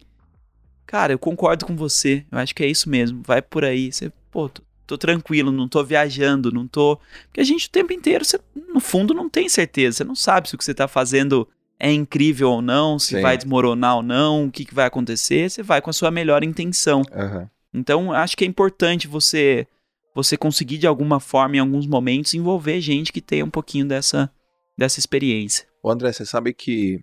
Cara, eu concordo com você, eu acho que é isso mesmo, vai por aí, você, pô, tô, tô tranquilo, não tô viajando, não tô... Porque a gente o tempo inteiro, você, no fundo, não tem certeza, você não sabe se o que você tá fazendo é incrível ou não, se Sim. vai desmoronar ou não, o que, que vai acontecer, você vai com a sua melhor intenção. Uhum. Então, acho que é importante você, você conseguir de alguma forma, em alguns momentos, envolver gente que tenha um pouquinho dessa, dessa experiência. Ô André, você sabe que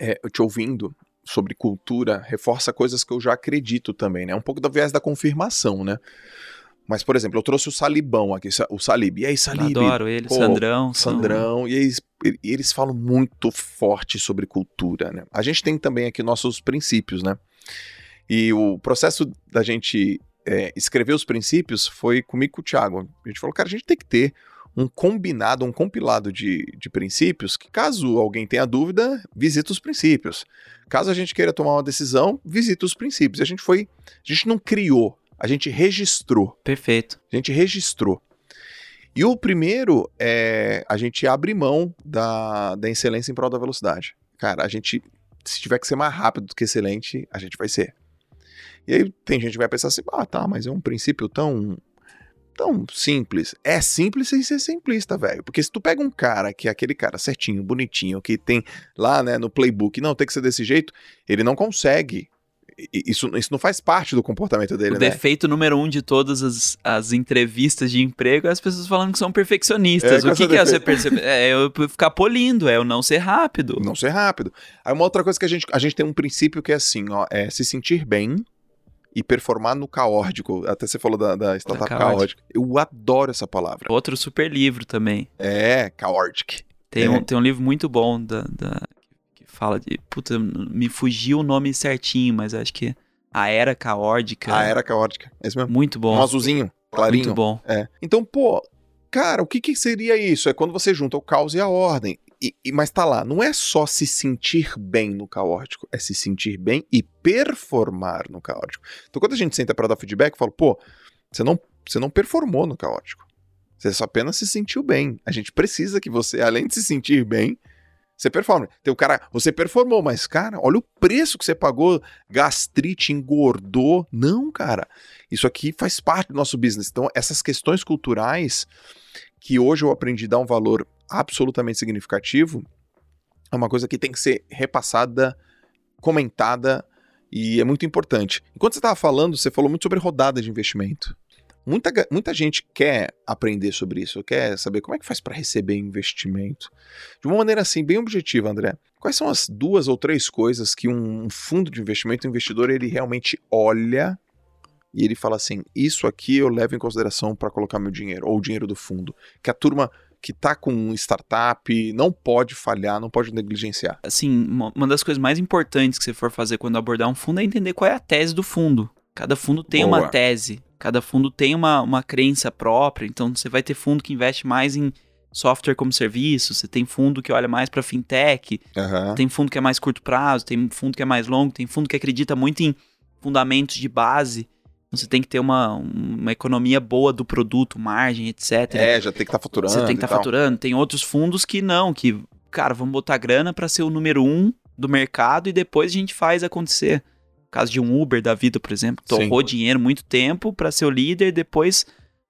é, eu te ouvindo sobre cultura reforça coisas que eu já acredito também, né? É um pouco da viés da confirmação, né? Mas, por exemplo, eu trouxe o Salibão aqui, o Salib. E aí, Salib? Adoro ele, pô, Sandrão. Sandrão. São... E eles, eles falam muito forte sobre cultura, né? A gente tem também aqui nossos princípios, né? E o processo da gente é, escrever os princípios foi comigo e com o Thiago. A gente falou, cara, a gente tem que ter um combinado, um compilado de, de princípios que, caso alguém tenha dúvida, visita os princípios. Caso a gente queira tomar uma decisão, visita os princípios. E a gente foi... A gente não criou... A gente registrou. Perfeito. A gente registrou. E o primeiro é a gente abre mão da, da excelência em prol da velocidade. Cara, a gente, se tiver que ser mais rápido do que excelente, a gente vai ser. E aí tem gente que vai pensar assim, ah, tá, mas é um princípio tão, tão simples. É simples sem ser simplista, velho. Porque se tu pega um cara que é aquele cara certinho, bonitinho, que tem lá, né, no playbook, não, tem que ser desse jeito, ele não consegue... Isso, isso não faz parte do comportamento dele, o né? O defeito número um de todas as, as entrevistas de emprego é as pessoas falando que são perfeccionistas. É, o que, que é você perceber? É eu ficar polindo, é eu não ser rápido. Não ser rápido. Aí uma outra coisa que a gente, a gente tem um princípio que é assim, ó, é se sentir bem e performar no caórdico. Até você falou da, da startup da caórdica. Eu adoro essa palavra. Outro super livro também. É, caórdico. Tem, é. um, tem um livro muito bom da... da... Fala de... Puta, me fugiu o nome certinho, mas acho que... A Era Caórdica. A Era Caórdica. É isso mesmo. Muito bom. Um azulzinho, clarinho. Muito bom. É. Então, pô, cara, o que que seria isso? É quando você junta o caos e a ordem. E, e, mas tá lá, não é só se sentir bem no caórdico, é se sentir bem e performar no caórdico. Então, quando a gente senta pra dar feedback, eu falo, pô, você não, você não performou no caórdico. Você só apenas se sentiu bem. A gente precisa que você, além de se sentir bem... Você performa. Tem o cara, você performou, mas, cara, olha o preço que você pagou, gastrite, engordou. Não, cara. Isso aqui faz parte do nosso business. Então, essas questões culturais que hoje eu aprendi a dar um valor absolutamente significativo, é uma coisa que tem que ser repassada, comentada e é muito importante. Enquanto você estava falando, você falou muito sobre rodada de investimento. Muita, muita gente quer aprender sobre isso, quer saber como é que faz para receber investimento. De uma maneira assim, bem objetiva, André. Quais são as duas ou três coisas que um fundo de investimento, um investidor, ele realmente olha e ele fala assim, isso aqui eu levo em consideração para colocar meu dinheiro, ou o dinheiro do fundo. Que a turma que está com startup não pode falhar, não pode negligenciar. Assim, uma das coisas mais importantes que você for fazer quando abordar um fundo é entender qual é a tese do fundo. Cada fundo tem Boa. uma tese. Cada fundo tem uma, uma crença própria, então você vai ter fundo que investe mais em software como serviço, você tem fundo que olha mais para fintech, uhum. tem fundo que é mais curto prazo, tem fundo que é mais longo, tem fundo que acredita muito em fundamentos de base. Então você tem que ter uma, uma economia boa do produto, margem, etcétera. É, já tem que estar tá faturando. Você tem que estar tá faturando. Tem outros fundos que não, que, cara, vamos botar grana para ser o número um do mercado e depois a gente faz acontecer. Caso de um Uber da vida, por exemplo, torrou dinheiro muito tempo para ser o líder, depois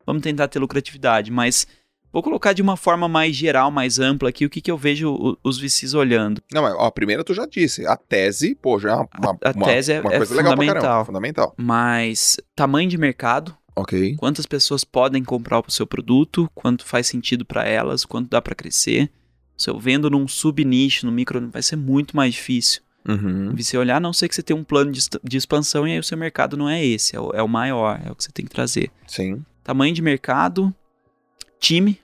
vamos tentar ter lucratividade. Mas vou colocar de uma forma mais geral, mais ampla aqui, o que, que eu vejo os V Cs olhando. Não, mas ó, a primeira tu já disse, a tese, pô, já é uma, a, a uma, tese é, uma coisa é legal fundamental, pra caramba, fundamental. Mas tamanho de mercado, okay. Quantas pessoas podem comprar o seu produto, quanto faz sentido para elas, quanto dá para crescer. Se eu vendo num sub-nicho, no micro, vai ser muito mais difícil. Uhum. Você olhar, a não ser que você tenha um plano de, de expansão e aí o seu mercado não é esse, é o, é o maior, é o que você tem que trazer. Sim. Tamanho de mercado, time,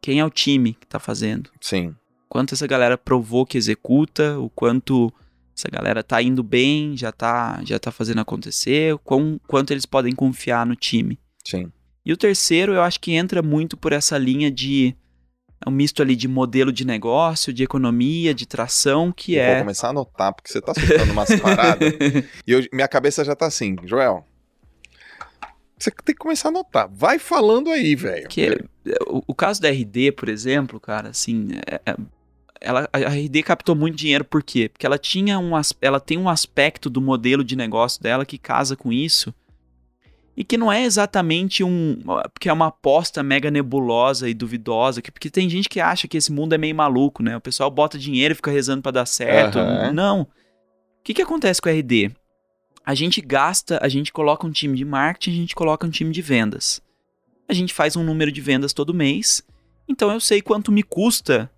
quem é o time que está fazendo? Sim. Quanto essa galera provou que executa, o quanto essa galera está indo bem, já está já tá fazendo acontecer, quão, quanto eles podem confiar no time. Sim. E o terceiro, eu acho que entra muito por essa linha de... É um misto ali de modelo de negócio, de economia, de tração, que eu é... Vou começar a anotar, porque você tá soltando umas paradas. E eu, minha cabeça já tá assim, Joel, você tem que começar a anotar. Vai falando aí, velho. O, o caso da R D, por exemplo, cara, assim, é, ela, a R D captou muito dinheiro, por quê? Porque ela, tinha um, ela tem um aspecto do modelo de negócio dela que casa com isso, e que não é exatamente um... Porque é uma aposta mega nebulosa e duvidosa. Porque tem gente que acha que esse mundo é meio maluco, né? O pessoal bota dinheiro e fica rezando pra dar certo. Uhum. Não. O que, que acontece com a R D? A a gente gasta, a gente coloca um time de marketing, a gente coloca um time de vendas. A gente faz um número de vendas todo mês, então eu sei quanto me custa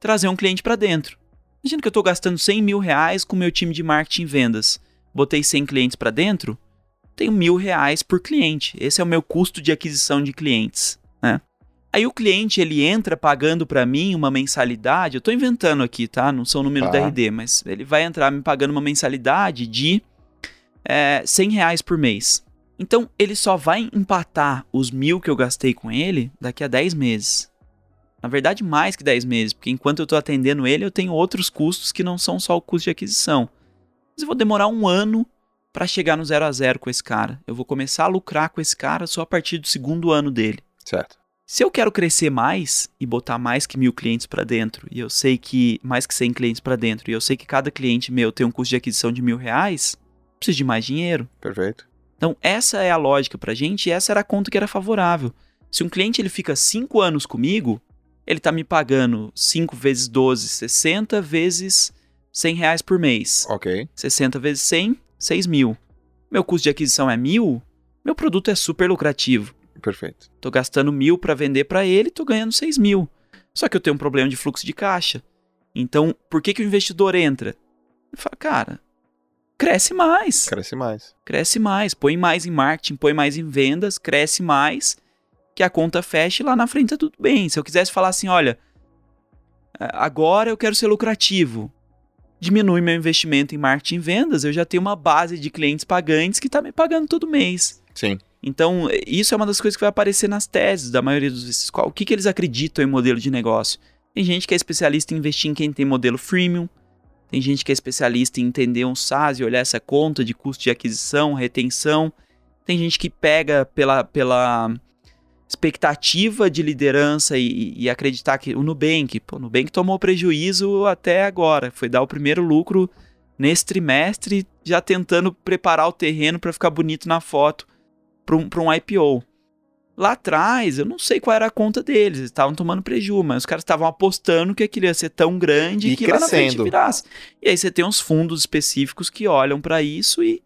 trazer um cliente para dentro. Imagina que eu estou gastando cem mil reais com o meu time de marketing e vendas. Botei cem clientes para dentro, tenho mil reais por cliente. Esse é o meu custo de aquisição de clientes, né? Aí o cliente, ele entra pagando para mim uma mensalidade, eu estou inventando aqui, tá? Não são números ah. da R D, mas ele vai entrar me pagando uma mensalidade de é, cem reais por mês. Então, ele só vai empatar os mil que eu gastei com ele daqui a dez meses. Na verdade, mais que dez meses, porque enquanto eu estou atendendo ele, eu tenho outros custos que não são só o custo de aquisição. Mas eu vou demorar um ano para chegar no zero a zero com esse cara. Eu vou começar a lucrar com esse cara só a partir do segundo ano dele. Certo. Se eu quero crescer mais e botar mais que mil clientes para dentro, e eu sei que mais que cem clientes para dentro, e eu sei que cada cliente meu tem um custo de aquisição de mil reais, preciso de mais dinheiro. Perfeito. Então, essa é a lógica pra gente e essa era a conta que era favorável. Se um cliente ele fica cinco anos comigo, ele tá me pagando cinco vezes doze, sessenta vezes cem reais por mês. Ok. sessenta vezes cem, seis mil. Meu custo de aquisição é mil, meu produto é super lucrativo. Perfeito. Tô gastando mil para vender para ele, tô ganhando seis mil. Só que eu tenho um problema de fluxo de caixa. Então, por que que o investidor entra? Ele fala, cara, cresce mais. Cresce mais. Cresce mais. Põe mais em marketing, põe mais em vendas, cresce mais, que a conta feche lá na frente tá tudo bem. Se eu quisesse falar assim, olha, agora eu quero ser lucrativo, diminui meu investimento em marketing e vendas, eu já tenho uma base de clientes pagantes que tá me pagando todo mês. Sim. Então, isso é uma das coisas que vai aparecer nas teses da maioria dos desses. O que, que eles acreditam em modelo de negócio? Tem gente que é especialista em investir em quem tem modelo freemium. Tem gente que é especialista em entender um SaaS e olhar essa conta de custo de aquisição, retenção. Tem gente que pega pela, pela expectativa de liderança e, e acreditar que o Nubank, pô, o Nubank tomou prejuízo até agora. Foi dar o primeiro lucro nesse trimestre, já tentando preparar o terreno para ficar bonito na foto. Para um, um I P O. Lá atrás, eu não sei qual era a conta deles, eles estavam tomando prejuízo, mas os caras estavam apostando que aquilo ia ser tão grande e que crescendo. Lá na frente virasse. E aí você tem uns fundos específicos que olham para isso e,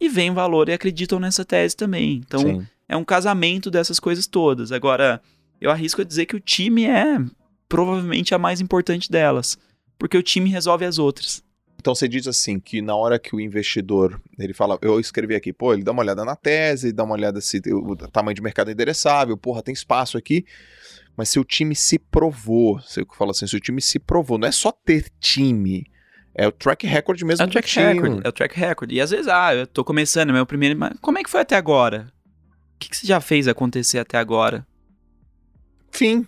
e veem valor e acreditam nessa tese também. Então, sim, é um casamento dessas coisas todas. Agora, eu arrisco a dizer que o time é provavelmente a mais importante delas, porque o time resolve as outras. Então você diz assim, que na hora que o investidor, ele fala, eu escrevi aqui, pô, ele dá uma olhada na tese, ele dá uma olhada se o tamanho de mercado é endereçável, porra, tem espaço aqui, mas se o time se provou, você fala assim, se o time se provou, não é só ter time, é o track record mesmo é do track time. Record, é o track record, e às vezes, ah, eu tô começando, é meu primeiro, mas como é que foi até agora? O que, que você já fez acontecer até agora? Fim.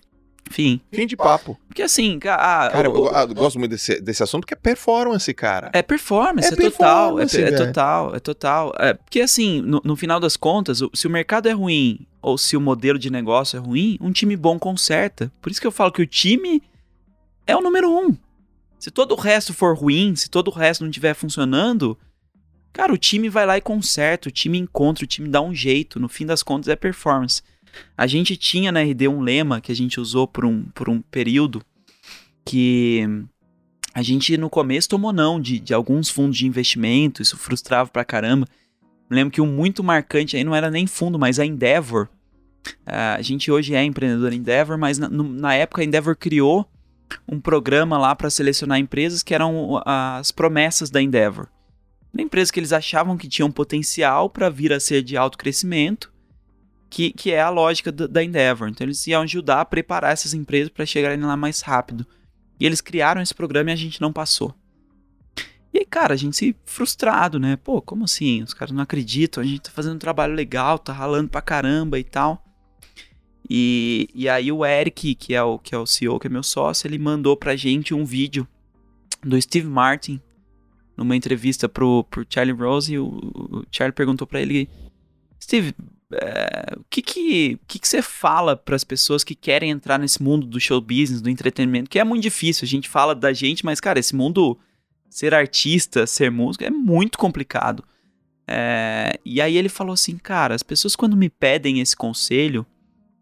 Fim. Fim de papo. Porque assim, a, cara, o, eu, eu, eu gosto muito desse, desse assunto porque é performance, cara. É performance, é, é performance, total. É, é total, é total. É, porque assim, no, no final das contas, se o mercado é ruim ou se o modelo de negócio é ruim, um time bom conserta. Por isso que eu falo que o time é o número um. Se todo o resto for ruim, se todo o resto não estiver funcionando, cara, o time vai lá e conserta, o time encontra, o time dá um jeito. No fim das contas, é performance. A gente tinha na R D um lema que a gente usou por um, por um período que a gente no começo tomou não de, de alguns fundos de investimento, isso frustrava pra caramba. Me lembro que um muito marcante aí não era nem fundo, mas a Endeavor. A gente hoje é empreendedor Endeavor, mas na, na época a Endeavor criou um programa lá para selecionar empresas que eram as promessas da Endeavor. Uma empresa que eles achavam que tinha um potencial para vir a ser de alto crescimento. Que, que é a lógica do, da Endeavor. Então eles iam ajudar a preparar essas empresas para chegarem lá mais rápido. E eles criaram esse programa e a gente não passou. E aí, cara, a gente se frustrado, né? Pô, como assim? Os caras não acreditam, a gente tá fazendo um trabalho legal, tá ralando pra caramba e tal. E, e aí o Eric, que é o, que é o C E O, que é meu sócio, ele mandou pra gente um vídeo do Steve Martin, numa entrevista pro, pro Charlie Rose, e o, o Charlie perguntou pra ele, Steve, É, o que que, que, que você fala para as pessoas que querem entrar nesse mundo do show business, do entretenimento, que é muito difícil, a gente fala da gente, mas cara, esse mundo, ser artista, ser músico, é muito complicado. É, e aí ele falou assim, cara, as pessoas quando me pedem esse conselho,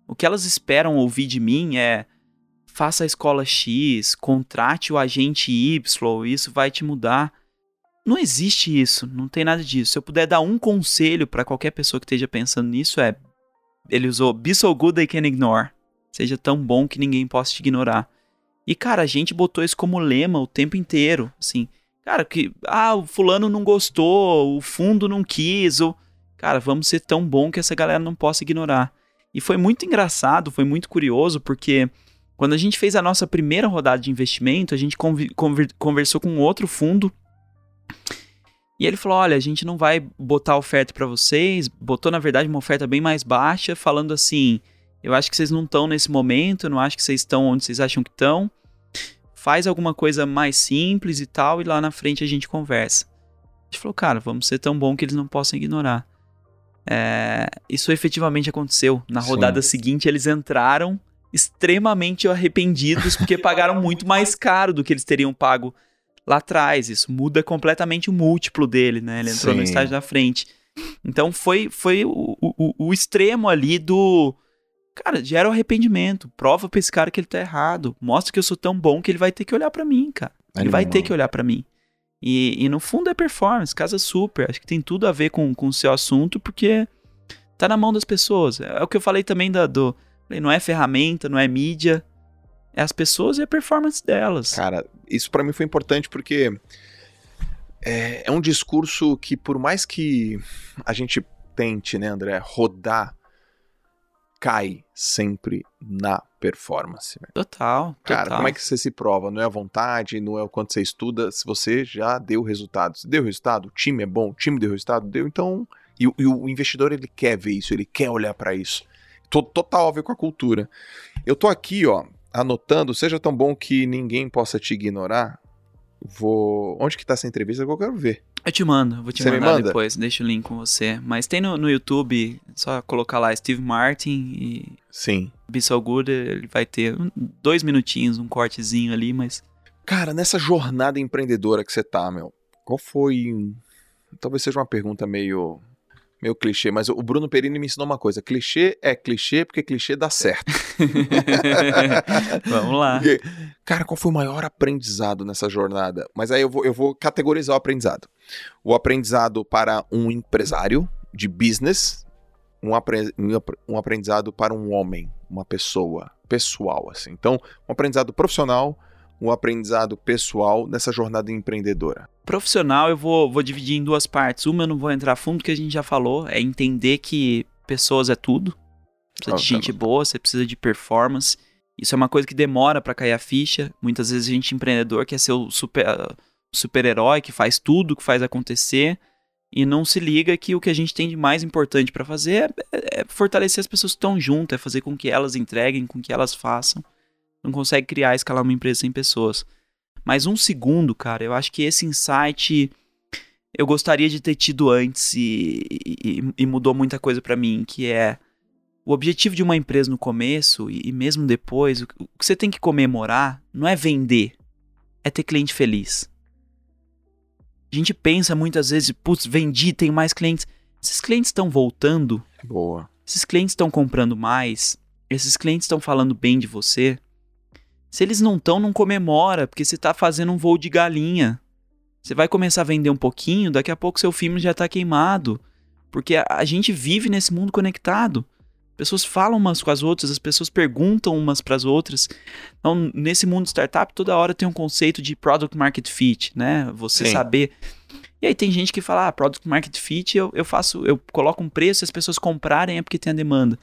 o que elas esperam ouvir de mim é, faça a escola X, contrate o agente Y, isso vai te mudar. Não existe isso, não tem nada disso. Se eu puder dar um conselho pra qualquer pessoa que esteja pensando nisso é... Ele usou, be so good they can ignore. Seja tão bom que ninguém possa te ignorar. E, cara, a gente botou isso como lema o tempo inteiro, assim... Cara, que... Ah, o fulano não gostou, o fundo não quis, ou... Cara, vamos ser tão bom que essa galera não possa ignorar. E foi muito engraçado, foi muito curioso, porque... Quando a gente fez a nossa primeira rodada de investimento, a gente conv- conver- conversou com outro fundo... E ele falou, olha, a gente não vai botar oferta pra vocês, botou na verdade uma oferta bem mais baixa, falando assim, eu acho que vocês não estão nesse momento, eu não acho que vocês estão onde vocês acham que estão, faz alguma coisa mais simples e tal, e lá na frente a gente conversa. A gente falou, cara, vamos ser tão bom que eles não possam ignorar. É, isso efetivamente aconteceu. Na rodada Sim. seguinte eles entraram extremamente arrependidos, porque pagaram muito mais caro do que eles teriam pago lá atrás, isso muda completamente o múltiplo dele, né? Ele entrou Sim. no estágio da frente. Então foi, foi o, o, o extremo ali do... Cara, gera o arrependimento. Prova pra esse cara que ele tá errado. Mostra que eu sou tão bom que ele vai ter que olhar pra mim, cara. Ele Animal. vai ter que olhar pra mim. E, e no fundo é performance, casa super. Acho que tem tudo a ver com, com o seu assunto, porque tá na mão das pessoas. É o que eu falei também da, do... Não é ferramenta, não é mídia. É as pessoas e a performance delas. Cara, isso pra mim foi importante porque é, é um discurso que por mais que a gente tente, né, André, rodar, cai sempre na performance. Né? Total, Cara, total. Como é que você se prova? Não é a vontade, não é o quanto você estuda, se você já deu resultado. Se deu resultado, o time é bom, o time deu resultado, deu, então... E, e o investidor, ele quer ver isso, ele quer olhar pra isso. Tô total a ver com a cultura. Eu tô aqui, ó, anotando, seja tão bom que ninguém possa te ignorar. Vou... Onde que tá essa entrevista? Eu quero ver. Eu te mando, vou te você mandar manda? depois, deixa o link com você. Mas tem no, no YouTube, só colocar lá Steve Martin e... Sim. Be So Good, ele vai ter dois minutinhos, um cortezinho ali, mas... Cara, nessa jornada empreendedora que você tá, meu, qual foi... Talvez seja uma pergunta meio... Meio clichê, mas o Bruno Perini me ensinou uma coisa. Clichê é clichê porque clichê dá certo. Vamos lá. Cara, qual foi o maior aprendizado nessa jornada? Mas aí eu vou, eu vou categorizar o aprendizado. O aprendizado para um empresário de business, um, apre, um aprendizado para um homem, uma pessoa, pessoal, assim. Então, um aprendizado profissional, um aprendizado pessoal nessa jornada empreendedora. Profissional eu vou, vou dividir em duas partes. Uma eu não vou entrar fundo, que a gente já falou. É entender que pessoas é tudo. Precisa oh, de gente tá boa, você precisa de performance. Isso é uma coisa que demora pra cair a ficha. Muitas vezes a gente empreendedor quer ser o super, super-herói que faz tudo, que faz acontecer. E não se liga que o que a gente tem de mais importante pra fazer é, é fortalecer as pessoas que estão junto. É fazer com que elas entreguem, com que elas façam. Não consegue criar, escalar uma empresa sem pessoas. Mas um segundo, cara, eu acho que esse insight eu gostaria de ter tido antes e, e, e mudou muita coisa pra mim, que é o objetivo de uma empresa no começo e, e mesmo depois, o, o que você tem que comemorar não é vender, é ter cliente feliz. A gente pensa muitas vezes, putz, vendi, tem mais clientes. Esses clientes estão voltando? Boa. Esses clientes estão comprando mais? Esses clientes estão falando bem de você? Se eles não estão, não comemora, porque você está fazendo um voo de galinha. Você vai começar a vender um pouquinho, daqui a pouco seu filme já está queimado. Porque a, a gente vive nesse mundo conectado. Pessoas falam umas com as outras, as pessoas perguntam umas para as outras. Então, nesse mundo startup, toda hora tem um conceito de product market fit, né? Você Sim. saber. E aí tem gente que fala, ah, product market fit, eu, eu faço, eu coloco um preço, se as pessoas comprarem é porque tem a demanda.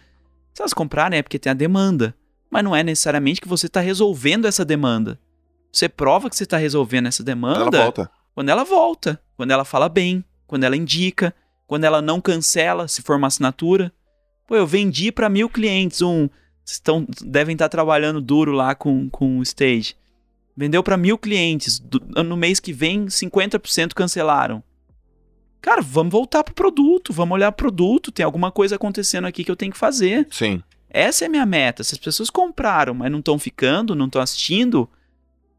Se elas comprarem é porque tem a demanda. Mas não é necessariamente que você está resolvendo essa demanda. Você prova que você está resolvendo essa demanda... Quando ela volta. Quando ela volta. Quando ela fala bem. Quando ela indica. Quando ela não cancela, se for uma assinatura. Pô, eu vendi para mil clientes um... Estão, devem estar trabalhando duro lá com, com o Stage. Vendeu para mil clientes. Do, no mês que vem, cinquenta por cento cancelaram. Cara, vamos voltar pro produto. Vamos olhar pro produto. Tem alguma coisa acontecendo aqui que eu tenho que fazer. Sim. Essa é a minha meta. Se as pessoas compraram, mas não estão ficando, não estão assistindo,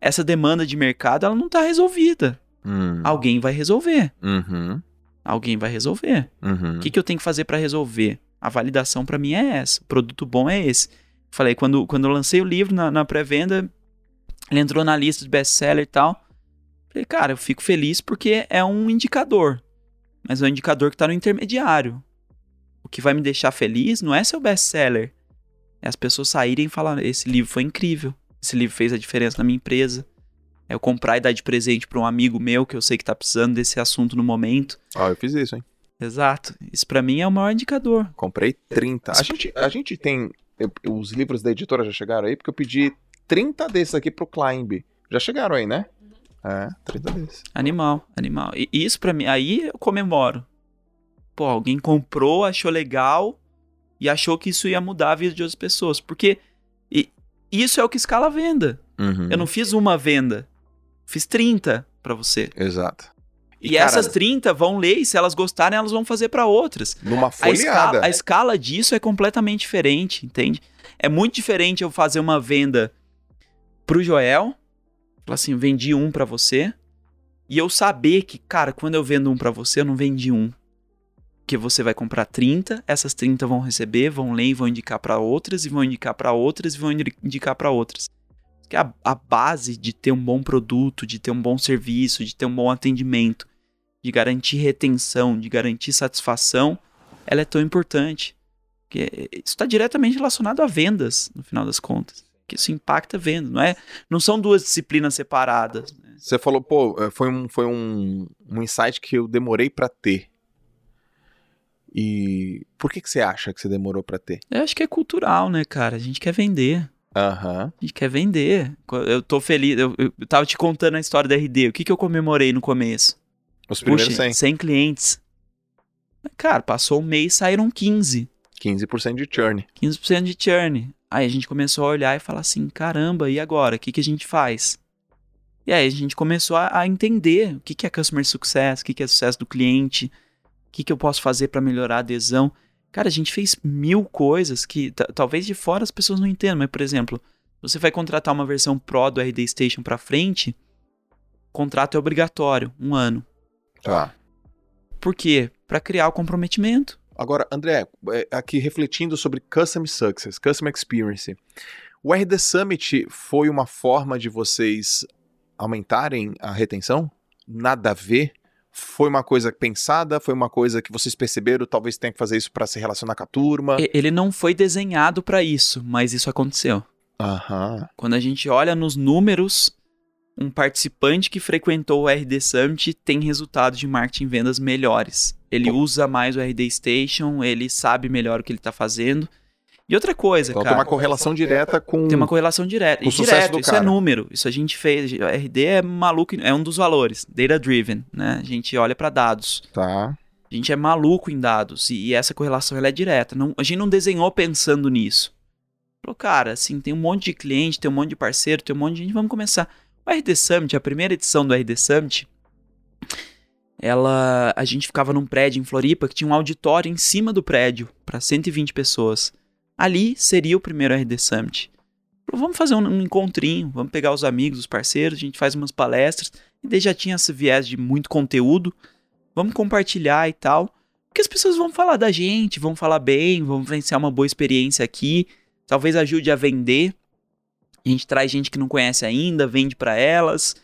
essa demanda de mercado, ela não está resolvida. Hum. Alguém vai resolver. Uhum. Alguém vai resolver. Uhum. O que, que eu tenho que fazer para resolver? A validação para mim é essa. O produto bom é esse. Falei, quando, quando eu lancei o livro na, na pré-venda, ele entrou na lista de best-seller e tal. Falei, cara, eu fico feliz porque é um indicador, mas é um indicador que tá no intermediário. O que vai me deixar feliz não é seu best-seller, é as pessoas saírem e falar, esse livro foi incrível, esse livro fez a diferença na minha empresa. É eu comprar e dar de presente pra um amigo meu que eu sei que tá precisando desse assunto no momento. Ah, eu fiz isso, hein? Exato. Isso pra mim é o maior indicador. Comprei trinta. A gente, a gente tem... Eu, os livros da editora já chegaram aí? Porque eu pedi trinta desses aqui pro Climb. Já chegaram aí, né? É, trinta desses. Animal, animal. E isso pra mim... Aí eu comemoro. Pô, alguém comprou, achou legal e achou que isso ia mudar a vida de outras pessoas. Porque e, isso é o que escala a venda. Uhum. Eu não fiz uma venda. Fiz trinta pra você. Exato. E, e cara, essas trinta vão ler e se elas gostarem, elas vão fazer pra outras. Numa folheada. A escala, a escala disso é completamente diferente, entende? É muito diferente eu fazer uma venda pro Joel, falar assim, vendi um pra você, e eu saber que, cara, quando eu vendo um pra você, eu não vendi um. Porque você vai comprar trinta, essas trinta vão receber, vão ler e vão indicar pra outras, e vão indicar pra outras, e vão indicar pra outras. Que a, a base de ter um bom produto, de ter um bom serviço, de ter um bom atendimento, de garantir retenção, de garantir satisfação, ela é tão importante. Que isso está diretamente relacionado a vendas, no final das contas. Que isso impacta a venda, não é? Não são duas disciplinas separadas, né? Você falou, pô, foi um, foi um, um insight que eu demorei para ter. E por que, que você acha que você demorou para ter? Eu acho que é cultural, né, cara? A gente quer vender. Aham. Uhum. E quer vender. Eu tô feliz. Eu, eu, eu tava te contando a história da R D. O que que eu comemorei no começo? Os primeiros Puxa, cem. cem clientes. Cara, passou um mês, saíram quinze. quinze por cento de churn. quinze por cento de churn. Aí a gente começou a olhar e falar assim, caramba, e agora? O que que a gente faz? E aí a gente começou a, a entender o que que é customer success, o que que é sucesso do cliente, o que que eu posso fazer pra melhorar a adesão. Cara, a gente fez mil coisas que t- talvez de fora as pessoas não entendam. Mas, por exemplo, você vai contratar uma versão Pro do R D Station pra frente, o contrato é obrigatório, um ano. Tá. Por quê? Pra criar o comprometimento. Agora, André, aqui refletindo sobre Customer Success, Customer Experience. O R D Summit foi uma forma de vocês aumentarem a retenção? Nada a ver? Foi uma coisa pensada? Foi uma coisa que vocês perceberam? Talvez tenha que fazer isso para se relacionar com a turma? Ele não foi desenhado para isso, mas isso aconteceu. Aham. Quando a gente olha nos números, um participante que frequentou o R D Summit tem resultados de marketing e vendas melhores. Ele Pô. usa mais o R D Station, ele sabe melhor o que ele está fazendo. E outra coisa, então, cara... Tem uma correlação direta com... Tem uma correlação direta. Com o sucesso direto, do isso cara. É número. Isso a gente fez... R D é maluco... É um dos valores. Data driven, né? A gente olha para dados. Tá. A gente é maluco em dados. E, e essa correlação, ela é direta. Não, a gente não desenhou pensando nisso. Falou, cara, assim, tem um monte de cliente, tem um monte de parceiro, tem um monte de gente. Vamos começar. O R D Summit, a primeira edição do R D Summit, ela... A gente ficava num prédio em Floripa que tinha um auditório em cima do prédio para cento e vinte pessoas. Ali seria o primeiro R D Summit. Vamos fazer um, um encontrinho, vamos pegar os amigos, os parceiros, a gente faz umas palestras, e daí já tinha esse viés de muito conteúdo, vamos compartilhar e tal, porque as pessoas vão falar da gente, vão falar bem, vão vivenciar uma boa experiência aqui, talvez ajude a vender, a gente traz gente que não conhece ainda, vende pra elas...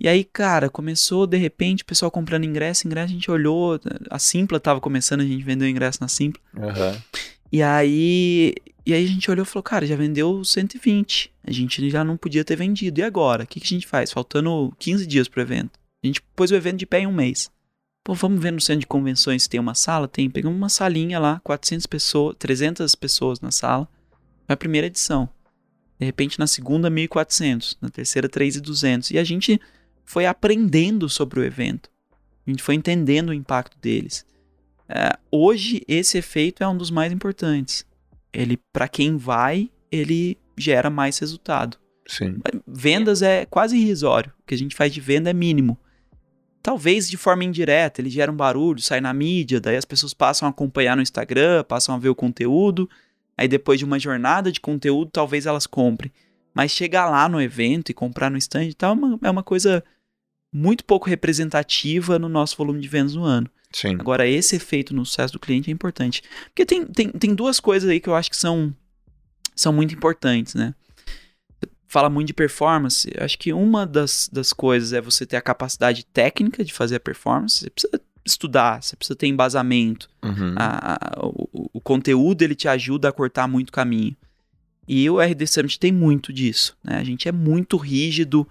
E aí, cara, começou, de repente, o pessoal comprando ingresso, ingresso, a gente olhou, a Simpla tava começando, a gente vendeu ingresso na Simpla. Uhum. E aí, e aí a gente olhou e falou, cara, já vendeu cento e vinte, a gente já não podia ter vendido, e agora? O que, que a gente faz? Faltando quinze dias pro evento. A gente pôs o evento de pé em um mês. Pô, vamos ver no centro de convenções se tem uma sala? Tem, pegamos uma salinha lá, quatrocentas pessoas, trezentas pessoas na sala, foi a primeira edição. De repente, na segunda, mil e quatrocentos, na terceira, três mil e duzentos, e a gente... foi aprendendo sobre o evento. A gente foi entendendo o impacto deles. É, hoje, esse efeito é um dos mais importantes. Ele, para quem vai, ele gera mais resultado. Sim. Vendas é quase irrisório. O que a gente faz de venda é mínimo. Talvez de forma indireta, ele gera um barulho, sai na mídia, daí as pessoas passam a acompanhar no Instagram, passam a ver o conteúdo, aí depois de uma jornada de conteúdo, talvez elas comprem. Mas chegar lá no evento e comprar no stand e tal, é uma, é uma coisa... muito pouco representativa no nosso volume de vendas no ano. Sim. Agora, esse efeito no sucesso do cliente é importante. Porque tem, tem, tem duas coisas aí que eu acho que são, são muito importantes, né? fala muito de performance. Acho que uma das, das coisas é você ter a capacidade técnica de fazer a performance. Você precisa estudar, você precisa ter embasamento. Uhum. A, a, o, o conteúdo, ele te ajuda a cortar muito caminho. E o R D Summit tem muito disso, né? A gente é muito rígido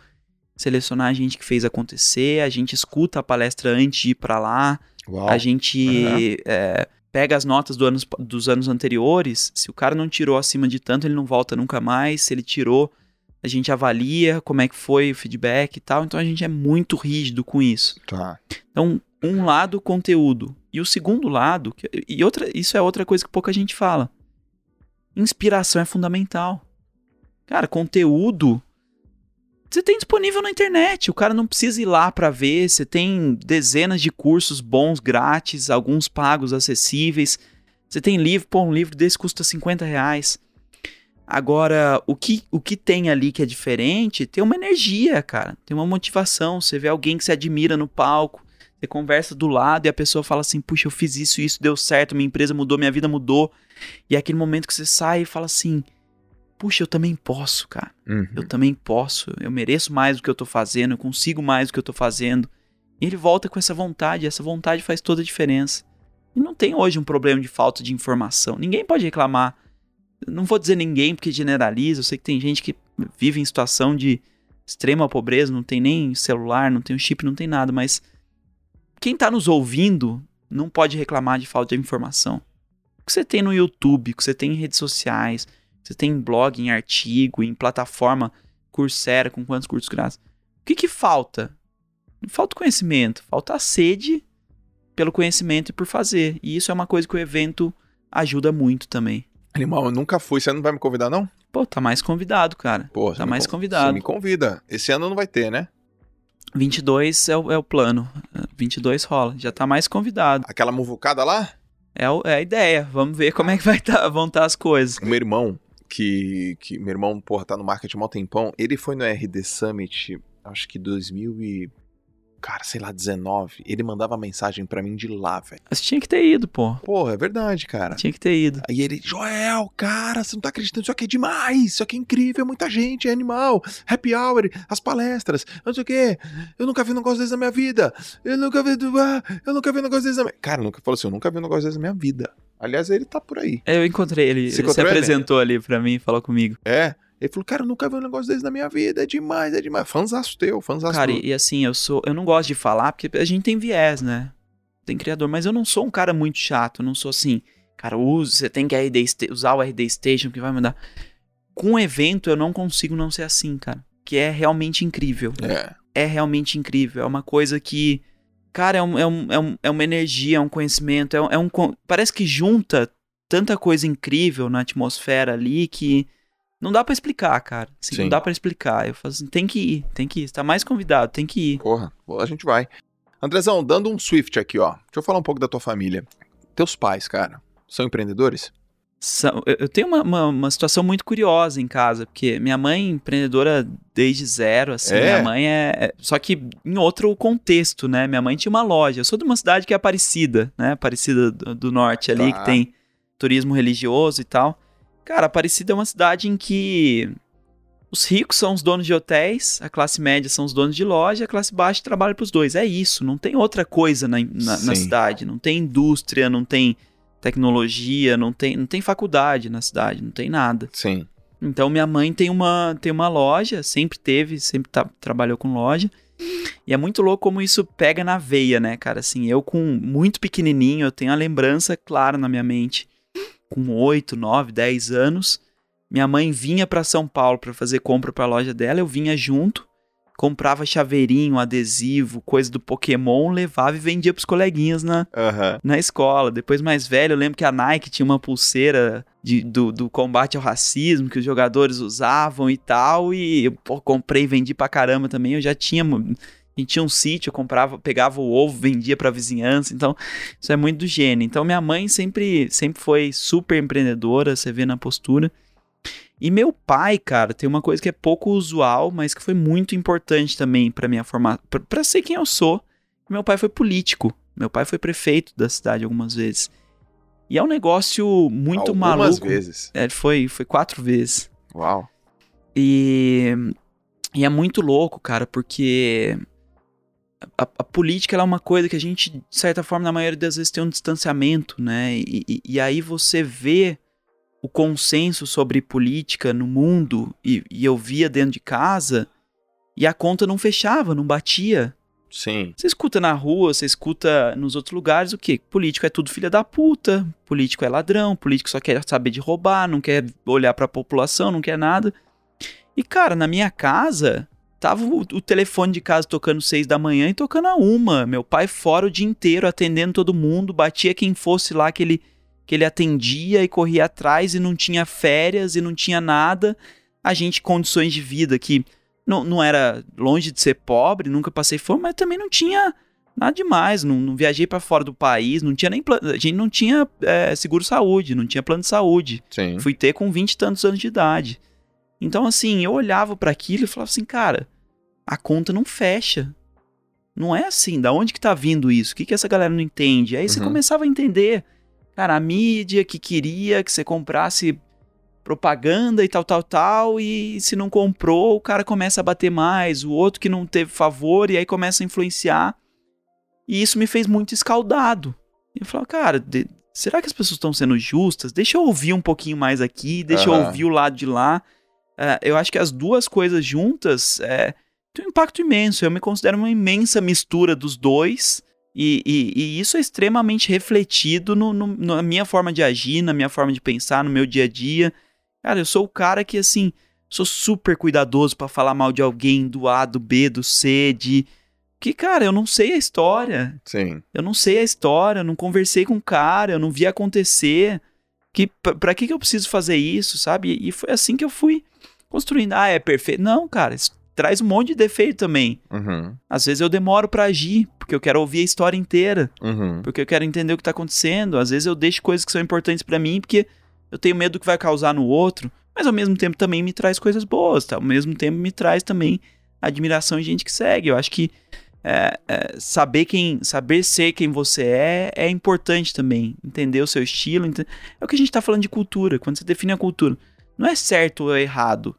selecionar a gente que fez acontecer, a gente escuta a palestra antes de ir pra lá. Uau. A gente uhum. é, pega as notas do anos, dos anos anteriores. Se o cara não tirou acima de tanto, ele não volta nunca mais. Se ele tirou, a gente avalia como é que foi o feedback e tal. Então, a gente é muito rígido com isso. Tá. Então, um lado, conteúdo. E o segundo lado, e outra, isso é outra coisa que pouca gente fala. Inspiração é fundamental. Cara, conteúdo você tem disponível na internet. O cara não precisa ir lá pra ver. Você tem dezenas de cursos bons, grátis, alguns pagos, acessíveis. Você tem livro. Pô, um livro desse custa cinquenta reais. Agora, o que, o que tem ali que é diferente, tem uma energia, cara. Tem uma motivação. Você vê alguém que se admira no palco. Você conversa do lado e a pessoa fala assim, puxa, eu fiz isso, isso deu certo, minha empresa mudou, minha vida mudou. E é aquele momento que você sai e fala assim, puxa, eu também posso, cara. Uhum. Eu também posso. Eu mereço mais do que eu tô fazendo. Eu consigo mais do que eu tô fazendo. E ele volta com essa vontade. Essa vontade faz toda a diferença. E não tem hoje um problema de falta de informação. Ninguém pode reclamar. Eu não vou dizer ninguém porque generaliza. Eu sei que tem gente que vive em situação de extrema pobreza. Não tem nem celular, não tem um chip, não tem nada. Mas quem tá nos ouvindo não pode reclamar de falta de informação. O que você tem no YouTube, o que você tem em redes sociais... Você tem em blog, em artigo, em plataforma Coursera, com quantos cursos grátis. O que que falta? Não falta conhecimento, falta a sede pelo conhecimento e por fazer. E isso é uma coisa que o evento ajuda muito também. Animal, eu nunca fui, você não vai me convidar não? Pô, tá mais convidado, cara. Pô, tá mais convidado. Você me convida, esse ano não vai ter, né? vinte e dois é o, é o plano, vinte e dois rola, já tá mais convidado. Aquela muvucada lá? É, o, é a ideia, vamos ver como é que vai tá, vão estar tá as coisas. O meu irmão... Que, que meu irmão, porra, tá no marketing há um tempão. Ele foi no R D Summit, acho que dois mil e... Cara, sei lá, dezenove. Ele mandava mensagem pra mim de lá, velho. Mas tinha que ter ido, pô. Porra, é verdade, cara. Tinha que ter ido. Aí ele, Joel, cara, você não tá acreditando, isso aqui é demais, isso aqui é incrível, muita gente, é animal, happy hour, as palestras, não sei o quê. Eu nunca vi um negócio desse na minha vida. Eu nunca vi... Eu nunca vi um negócio desse na minha... Cara, nunca falou assim, eu nunca vi um negócio desse na minha vida. Aliás, ele tá por aí. Eu encontrei ele, você ele se apresentou ele? ali pra mim, falou comigo. É, ele falou, cara, eu nunca vi um negócio desse na minha vida, é demais, é demais. Fanzaço teu, fanzaço teu. Cara, e assim, eu sou, eu não gosto de falar, porque a gente tem viés, né? Tem criador, mas eu não sou um cara muito chato, eu não sou assim, cara, use, você tem que R D, usar o R D Station, que vai mudar. Com o evento, eu não consigo não ser assim, cara, que é realmente incrível. É. É realmente incrível, é uma coisa que... Cara, é, um, é, um, é, um, é uma energia, é um conhecimento, é um, é um... Parece que junta tanta coisa incrível na atmosfera ali que não dá pra explicar, cara. Assim, não dá pra explicar. Eu falo assim, tem que ir, tem que ir. Você tá mais convidado, tem que ir. Porra, a gente vai. Andrezão, dando um swift aqui, ó. Deixa eu falar um pouco da tua família. Teus pais, cara, são empreendedores? São, eu tenho uma, uma, uma situação muito curiosa em casa, porque minha mãe é empreendedora desde zero, assim, é. Minha mãe é... Só que em outro contexto, né? Minha mãe tinha uma loja. Eu sou de uma cidade que é Aparecida, né? Aparecida do, do Norte ali, tá. Que tem turismo religioso e tal. Cara, Aparecida é uma cidade em que os ricos são os donos de hotéis, a classe média são os donos de loja, a classe baixa trabalha pros dois. É isso, não tem outra coisa na, na, na cidade. Não tem indústria, não tem... tecnologia, não tem, não tem faculdade na cidade, não tem nada. Sim. Então minha mãe tem uma, tem uma loja, sempre teve, sempre tá, trabalhou com loja. E é muito louco como isso pega na veia, né, cara? Assim, eu com muito pequenininho, eu tenho a lembrança clara na minha mente. Com oito, nove, dez anos, minha mãe vinha para São Paulo para fazer compra para a loja dela, eu vinha junto, comprava chaveirinho, adesivo, coisa do Pokémon, levava e vendia pros coleguinhas na, uhum. na escola. Depois mais velho, eu lembro que a Nike tinha uma pulseira de, do, do combate ao racismo, que os jogadores usavam e tal, e eu pô, comprei e vendi pra caramba também. Eu já tinha, a gente tinha um sítio, eu comprava, pegava o ovo, vendia pra vizinhança, então isso é muito do gênio. Então minha mãe sempre, sempre foi super empreendedora, você vê na postura. E meu pai, cara, tem uma coisa que é pouco usual, mas que foi muito importante também pra minha formação, pra, pra ser quem eu sou. Meu pai foi político, meu pai foi prefeito da cidade algumas vezes. E é um negócio muito algumas maluco. Algumas vezes. É, foi, foi quatro vezes. Uau. E, e é muito louco, cara, porque a, a política ela é uma coisa que a gente, de certa forma, na maioria das vezes tem um distanciamento, né? E, e, e aí você vê o consenso sobre política no mundo, e, e eu via dentro de casa, e a conta não fechava, não batia. Sim. Você escuta na rua, você escuta nos outros lugares o quê? Político é tudo filha da puta, político é ladrão, político só quer saber de roubar, não quer olhar pra população, não quer nada. E, cara, na minha casa, tava o, o telefone de casa tocando seis da manhã e tocando a uma. Meu pai fora o dia inteiro, atendendo todo mundo, batia quem fosse lá que ele, que ele atendia e corria atrás e não tinha férias e não tinha nada. A gente, condições de vida que não, não era longe de ser pobre, nunca passei fome, mas também não tinha nada demais. Não, não viajei pra fora do país, não tinha nem plan... a gente não tinha é, seguro-saúde, não tinha plano de saúde. Sim. Fui ter com vinte e tantos anos de idade. Então, assim, eu olhava para aquilo e falava assim, cara, a conta não fecha. Não é assim, da onde que tá vindo isso? O que que essa galera não entende? Aí você uhum. começava a entender, cara, a mídia que queria que você comprasse propaganda e tal, tal, tal, e se não comprou, o cara começa a bater mais, o outro que não teve favor, e aí começa a influenciar. E isso me fez muito escaldado. Eu falava, cara, de... será que as pessoas estão sendo justas? Deixa eu ouvir um pouquinho mais aqui, deixa uhum. eu ouvir o lado de lá. Uh, eu acho que as duas coisas juntas é, tem um impacto imenso. Eu me considero uma imensa mistura dos dois. E, e, e isso é extremamente refletido no, no, na minha forma de agir, na minha forma de pensar, no meu dia a dia. Cara, eu sou o cara que, assim, sou super cuidadoso pra falar mal de alguém do A, do B, do C, de... Porque, cara, eu não sei a história. Sim. Eu não sei a história, eu não conversei com o cara, eu não vi acontecer. Que, pra, pra que, que eu preciso fazer isso, sabe? E, e foi assim que eu fui construindo. Ah, é perfeito. Não, cara, isso traz um monte de defeito também. Uhum. Às vezes eu demoro pra agir, porque eu quero ouvir a história inteira. Uhum. Porque eu quero entender o que tá acontecendo. Às vezes eu deixo coisas que são importantes pra mim, porque eu tenho medo do que vai causar no outro. Mas ao mesmo tempo também me traz coisas boas, tá? Ao mesmo tempo me traz também admiração e gente que segue. Eu acho que é, é, saber quem, saber ser quem você é é importante também. Entender o seu estilo. Ent... É o que a gente tá falando de cultura. Quando você define a cultura, não é certo ou errado.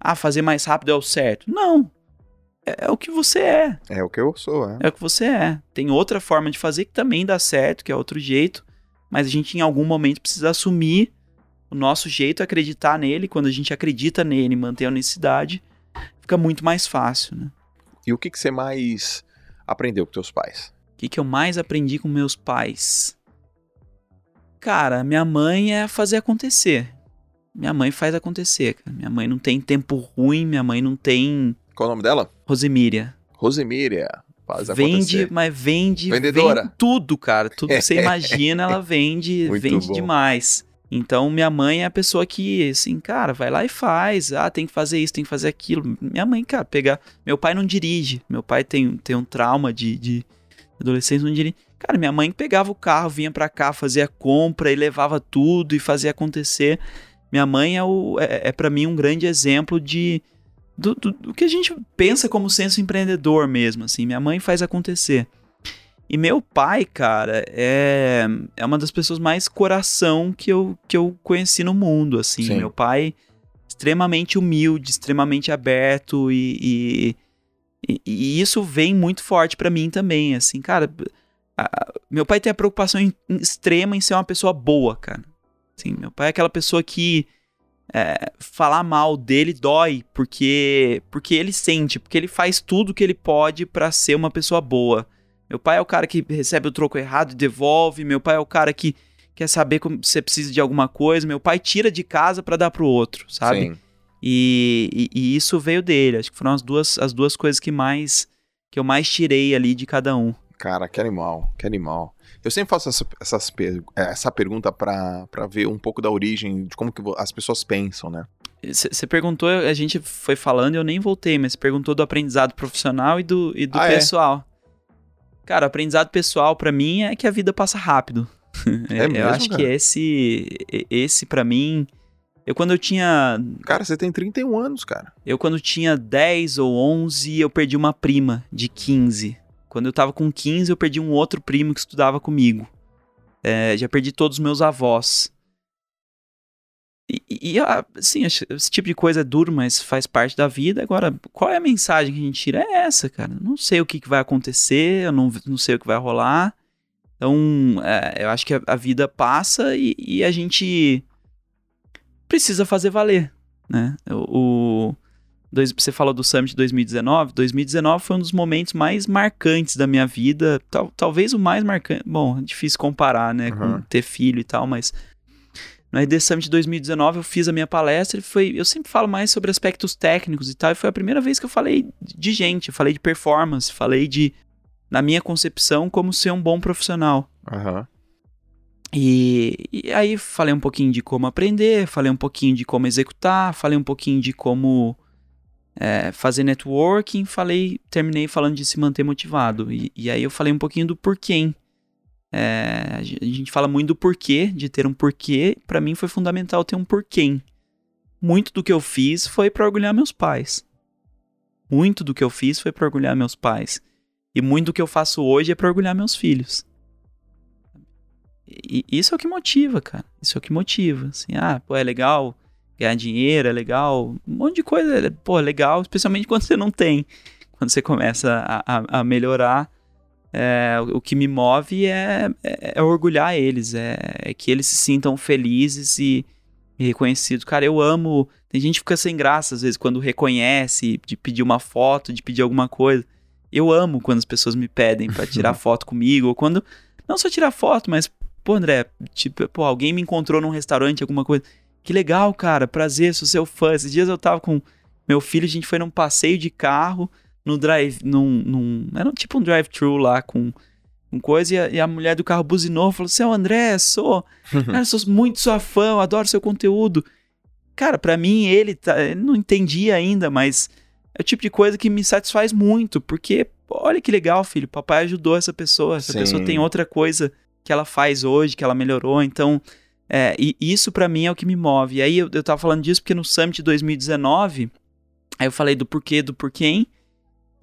Ah, fazer mais rápido é o certo. Não. É, é o que você é. É o que eu sou, é. É o que você é. Tem outra forma de fazer que também dá certo, que é outro jeito. Mas a gente em algum momento precisa assumir o nosso jeito, acreditar nele. Quando a gente acredita nele, manter a honestidade, fica muito mais fácil, né? E o que, que você mais aprendeu com teus pais? O que, que eu mais aprendi com meus pais? Cara, minha mãe é fazer acontecer. Minha mãe faz acontecer, cara. Minha mãe não tem tempo ruim, minha mãe não tem... Qual o nome dela? Rosemíria. Rosemíria. Faz acontecer. Vende, mas vende... Vendedora. Vende tudo, cara. Tudo que você imagina, ela vende. Muito vende bom. Demais. Então, minha mãe é a pessoa que, assim, cara, vai lá e faz. Ah, tem que fazer isso, tem que fazer aquilo. Minha mãe, cara, pegar... Meu pai não dirige. Meu pai tem, tem um trauma de... de... adolescente não dirige. Cara, minha mãe pegava o carro, vinha pra cá, fazia compra e levava tudo e fazia acontecer... Minha mãe é, o, é, é pra mim, um grande exemplo de, do, do, do que a gente pensa como senso empreendedor mesmo, assim. Minha mãe faz acontecer. E meu pai, cara, é, é uma das pessoas mais coração que eu, que eu conheci no mundo, assim. Sim. Meu pai, extremamente humilde, extremamente aberto e, e, e, e isso vem muito forte pra mim também, assim. Cara, a, meu pai tem a preocupação em, em, extrema em ser uma pessoa boa, cara. Sim, meu pai é aquela pessoa que é, falar mal dele dói, porque, porque ele sente, porque ele faz tudo que ele pode pra ser uma pessoa boa. Meu pai é o cara que recebe o troco errado e devolve, meu pai é o cara que quer saber como você precisa de alguma coisa, meu pai tira de casa pra dar pro outro, sabe? E, e, e isso veio dele, acho que foram as duas, as duas coisas que, mais, que eu mais tirei ali de cada um. Cara, que animal, que animal. Eu sempre faço essa, essas, essa pergunta pra, pra ver um pouco da origem, de como que as pessoas pensam, né? Você perguntou, a gente foi falando e eu nem voltei, mas você perguntou do aprendizado profissional e do, e do ah, pessoal. É? Cara, o aprendizado pessoal pra mim é que a vida passa rápido. É, é mesmo, eu acho, cara? Que esse, esse pra mim... Eu quando eu tinha... Cara, você tem trinta e um anos, cara. Eu quando tinha dez ou onze, eu perdi uma prima de quinze. Quando eu tava com quinze, eu perdi um outro primo que estudava comigo. É, já perdi todos os meus avós. E, e assim, esse tipo de coisa é duro, mas faz parte da vida. Agora, qual é a mensagem que a gente tira? É essa, cara. Não sei o que, que vai acontecer, eu não, não sei o que vai rolar. Então, é, eu acho que a, a vida passa e, e a gente precisa fazer valer, né? O, o, dois, você falou do Summit de dois mil e dezenove. dois mil e dezenove foi um dos momentos mais marcantes da minha vida. Tal, talvez o mais marcante... Bom, é difícil comparar, né? Uhum. Com ter filho e tal, mas... No R D Summit de dois mil e dezenove eu fiz a minha palestra e foi, eu sempre falo mais sobre aspectos técnicos e tal, e foi a primeira vez que eu falei de gente, eu falei de performance, falei de, na minha concepção, como ser um bom profissional. Uhum. E, e aí falei um pouquinho de como aprender, falei um pouquinho de como executar, falei um pouquinho de como é, fazer networking, falei, terminei falando de se manter motivado. E, e aí eu falei um pouquinho do porquê. É, a gente fala muito do porquê, de ter um porquê. Pra mim foi fundamental ter um porquê. Muito do que eu fiz foi pra orgulhar meus pais. Muito do que eu fiz foi pra orgulhar meus pais. E muito do que eu faço hoje é pra orgulhar meus filhos. E, e isso é o que motiva, cara. Isso é o que motiva. Assim, ah, pô, é legal ganhar dinheiro, é legal. Um monte de coisa, pô, é legal. Especialmente quando você não tem. Quando você começa a, a, a melhorar. É, o que me move é, é, é orgulhar eles, é, é que eles se sintam felizes e, e reconhecidos. Cara, eu amo... Tem gente que fica sem graça, às vezes, quando reconhece, de pedir uma foto, de pedir alguma coisa. Eu amo quando as pessoas me pedem pra tirar foto comigo, ou quando... Não só tirar foto, mas, pô, André, tipo, pô, alguém me encontrou num restaurante, alguma coisa. Que legal, cara, prazer, sou seu fã. Esses dias eu tava com meu filho, a gente foi num passeio de carro... No drive, num, num, era tipo um drive-thru lá com, com coisa, e a, e a mulher do carro buzinou, falou, seu André, sou, cara, sou muito sua fã, eu adoro seu conteúdo. Cara, pra mim, ele, tá, ele não entendia ainda, mas é o tipo de coisa que me satisfaz muito, porque olha que legal, filho, papai ajudou essa pessoa, essa Sim. pessoa tem outra coisa que ela faz hoje, que ela melhorou, então, é, e isso pra mim é o que me move. E aí eu, eu tava falando disso porque no Summit de dois mil e dezenove, aí eu falei do porquê, do porquê,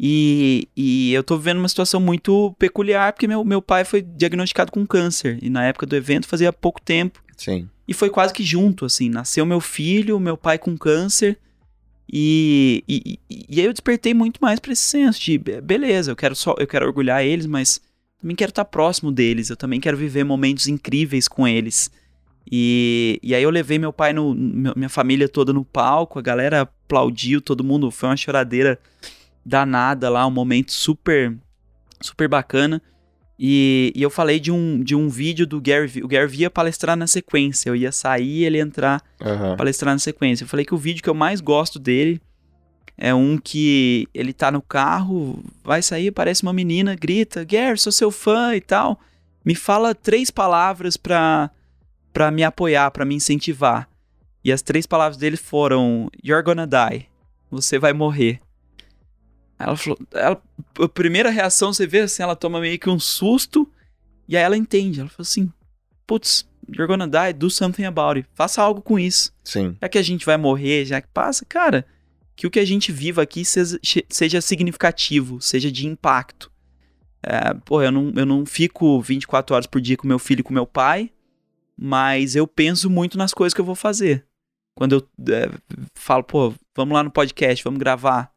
E, e eu tô vivendo uma situação muito peculiar, porque meu, meu pai foi diagnosticado com câncer, e na época do evento fazia pouco tempo. Sim. E foi quase que junto, assim, nasceu meu filho, meu pai com câncer, e, e, e aí eu despertei muito mais pra esse senso de, beleza, eu quero, só, eu quero orgulhar eles, mas também quero estar próximo deles, eu também quero viver momentos incríveis com eles. E, e aí eu levei meu pai, no, minha família toda no palco, a galera aplaudiu, todo mundo, foi uma choradeira... danada lá, um momento super super bacana, e, e eu falei de um, de um vídeo do Gary V. O Gary V ia palestrar na sequência, eu ia sair e ele entrar uhum. palestrar na sequência. Eu falei que o vídeo que eu mais gosto dele é um que ele tá no carro, vai sair, aparece uma menina, grita, Gary, sou seu fã e tal, me fala três palavras pra, pra me apoiar, pra me incentivar, e as três palavras dele foram You're gonna die, você vai morrer. Ela falou, ela, a primeira reação, você vê assim, ela toma meio que um susto, e aí ela entende, ela falou assim, putz, you're gonna die, do something about it, faça algo com isso. Sim. Já que a gente vai morrer, já que passa, cara, que o que a gente viva aqui seja, seja significativo, seja de impacto. É, porra, eu não, eu não fico vinte e quatro horas por dia com meu filho e com meu pai, mas eu penso muito nas coisas que eu vou fazer. Quando eu é, falo, pô, vamos lá no podcast, vamos gravar.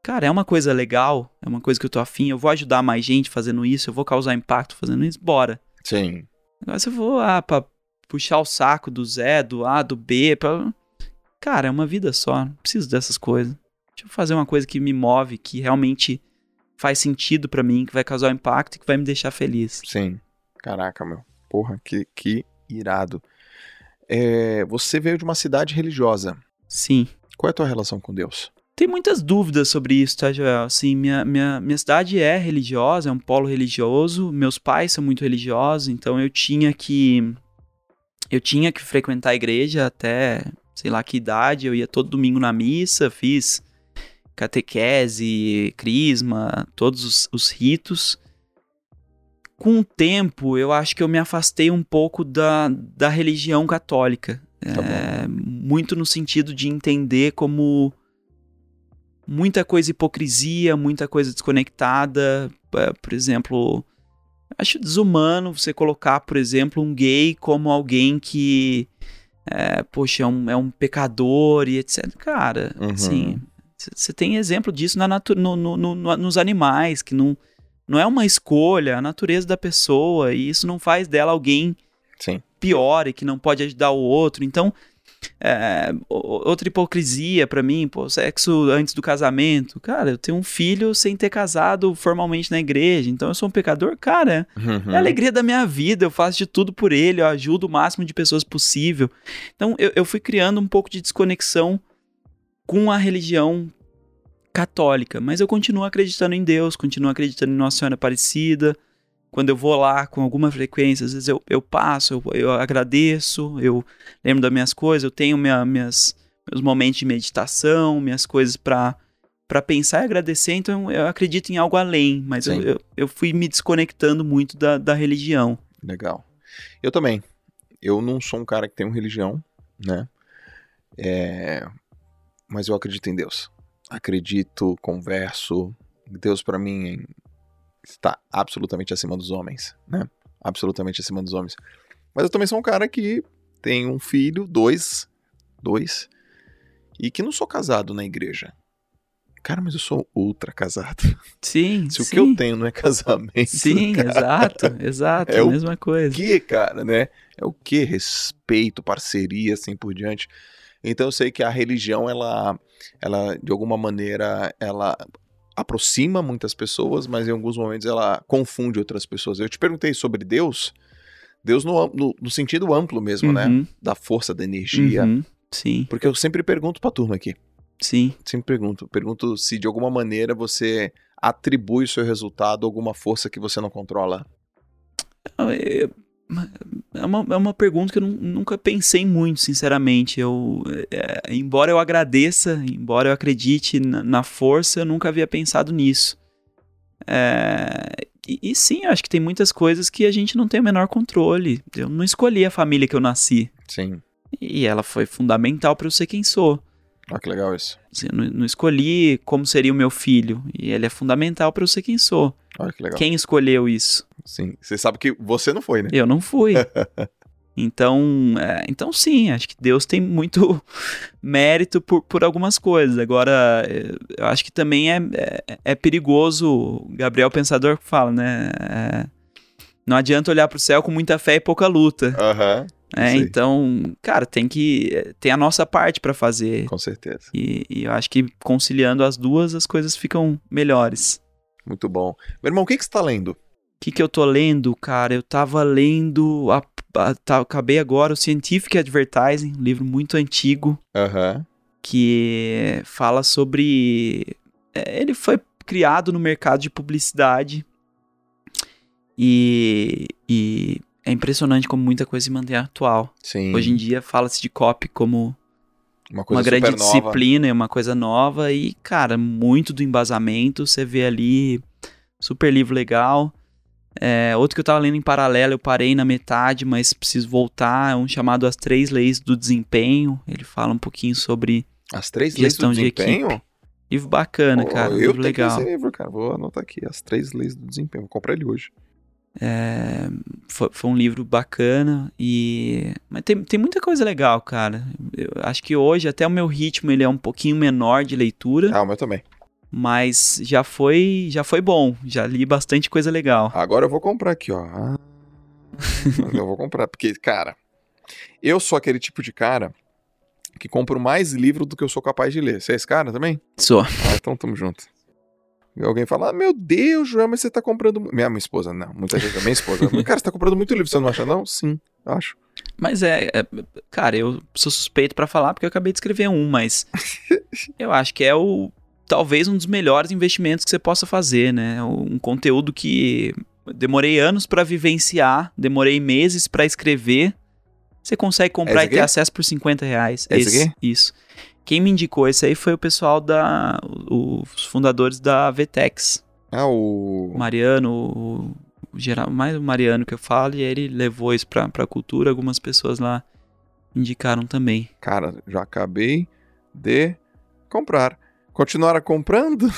Cara, é uma coisa legal, é uma coisa que eu tô afim, eu vou ajudar mais gente fazendo isso, eu vou causar impacto fazendo isso, bora. Sim. Agora se eu vou, ah, pra puxar o saco do Zé, do A, do B, pra... cara, é uma vida só, não preciso dessas coisas. Deixa eu fazer uma coisa que me move, que realmente faz sentido pra mim, que vai causar impacto e que vai me deixar feliz. Sim. Caraca, meu. Porra, que, que irado. É, você veio de uma cidade religiosa. Sim. Qual é a tua relação com Deus? Tem muitas dúvidas sobre isso, tá, Joel? Assim, minha, minha, minha cidade é religiosa, é um polo religioso, meus pais são muito religiosos, então eu tinha que... Eu tinha que frequentar a igreja até, sei lá que idade, eu ia todo domingo na missa, fiz catequese, crisma, todos os, os ritos. Com o tempo, eu acho que eu me afastei um pouco da, da religião católica. Tá é, muito no sentido de entender como... muita coisa hipocrisia, muita coisa desconectada, por exemplo, acho desumano você colocar, por exemplo, um gay como alguém que é, poxa, é um, é um pecador e etcétera. Cara, uhum. assim, você tem exemplo disso na natu- no, no, no, no, nos animais, que não, não é uma escolha, a natureza da pessoa, e isso não faz dela alguém Sim. pior e que não pode ajudar o outro. Então, é, outra hipocrisia pra mim, pô, sexo antes do casamento. Cara, eu tenho um filho sem ter casado formalmente na igreja, então eu sou um pecador, cara, uhum. é a alegria da minha vida, eu faço de tudo por ele, eu ajudo o máximo de pessoas possível. Então eu, eu fui criando um pouco de desconexão com a religião católica, mas eu continuo acreditando em Deus, continuo acreditando em Nossa Senhora Aparecida. Quando eu vou lá com alguma frequência, às vezes eu, eu passo, eu, eu agradeço, eu lembro das minhas coisas, eu tenho minha, minhas, meus momentos de meditação, minhas coisas para pensar e agradecer, então eu acredito em algo além, mas eu, eu, eu fui me desconectando muito da, da religião. Legal. Eu também. Eu não sou um cara que tem uma religião, né? É... Mas eu acredito em Deus. Acredito, converso. Deus para mim é... está absolutamente acima dos homens, né? Absolutamente acima dos homens. Mas eu também sou um cara que tem um filho, dois, dois, e que não sou casado na igreja. Cara, mas eu sou ultra casado. Sim, Se sim. o que eu tenho não é casamento, Sim, cara, exato, exato, é a mesma coisa. É o que, cara, né? É o que? Respeito, parceria, assim por diante. Então eu sei que a religião, ela, ela de alguma maneira, ela... aproxima muitas pessoas, mas em alguns momentos ela confunde outras pessoas. Eu te perguntei sobre Deus, Deus no, no, no sentido amplo mesmo, uhum. né? Da força, da energia. Uhum. Sim. Porque eu sempre pergunto pra turma aqui. Sim. Sempre pergunto. Pergunto se de alguma maneira você atribui o seu resultado a alguma força que você não controla. É uma, é uma pergunta que eu nunca pensei muito, sinceramente. Eu, é, embora eu agradeça, embora eu acredite na, na força, eu nunca havia pensado nisso. É, e, e sim, eu acho que tem muitas coisas que a gente não tem o menor controle. Eu não escolhi a família que eu nasci. Sim. E ela foi fundamental para eu ser quem sou. Ah, que legal isso. Eu não, não escolhi como seria o meu filho. E ele é fundamental para eu ser quem sou. Olha que legal. Quem escolheu isso? Sim. Você sabe que você não foi, né? Eu não fui. Então, é, então sim, acho que Deus tem muito mérito por, por algumas coisas. Agora, eu acho que também é, é, é perigoso. Gabriel Pensador fala, né? É, não adianta olhar pro céu com muita fé e pouca luta. Aham. Uhum. É, então, cara, tem que tem a nossa parte pra fazer. Com certeza. E, e eu acho que conciliando as duas, as coisas ficam melhores. Muito bom. Meu irmão, o que que você tá lendo? O que que eu tô lendo, cara? Eu tava lendo, a, a, tá, acabei agora, o Scientific Advertising, um livro muito antigo, uhum. que fala sobre... É, ele foi criado no mercado de publicidade e... e é impressionante como muita coisa se mantém atual. Sim. Hoje em dia fala-se de copy como uma, coisa uma grande disciplina e uma coisa nova. E, cara, muito do embasamento. Você vê ali, super livro legal. É, outro que eu tava lendo em paralelo, eu parei na metade, mas preciso voltar. É um chamado As Três Leis do Desempenho. Ele fala um pouquinho sobre As Três Leis do de Desempenho? Equipe. Livro bacana, oh, cara. Eu livro tenho legal. Que esse livro, cara. Vou anotar aqui. As Três Leis do Desempenho. Vou comprar ele hoje. É, foi, foi um livro bacana e mas tem, tem muita coisa legal, cara. Eu acho que hoje até o meu ritmo ele é um pouquinho menor de leitura. Ah, o meu também. Mas já foi, já foi bom, já li bastante coisa legal. Agora eu vou comprar aqui, ó. Ah, eu vou comprar porque, cara, eu sou aquele tipo de cara que compro mais livro do que eu sou capaz de ler. Você é esse cara também? Sou. Ah, então tamo junto. Alguém fala, ah, meu Deus, João, mas você tá comprando... Minha, minha esposa, não. Muita gente, minha esposa. Cara, você tá comprando muito livro, você não acha não? Sim, acho. Mas é, é... Cara, eu sou suspeito pra falar porque eu acabei de escrever um, mas... eu acho que é o... Talvez um dos melhores investimentos que você possa fazer, né? Um conteúdo que demorei anos pra vivenciar, demorei meses pra escrever. Você consegue comprar é e ter acesso por cinquenta reais. É esse, esse aqui? Isso. Quem me indicou esse aí foi o pessoal da... Os fundadores da Vetex. Ah, o... Mariano, o, o geral, mais o Mariano que eu falo, e ele levou isso pra, pra cultura. Algumas pessoas lá indicaram também. Cara, já acabei de comprar. Continuaram comprando?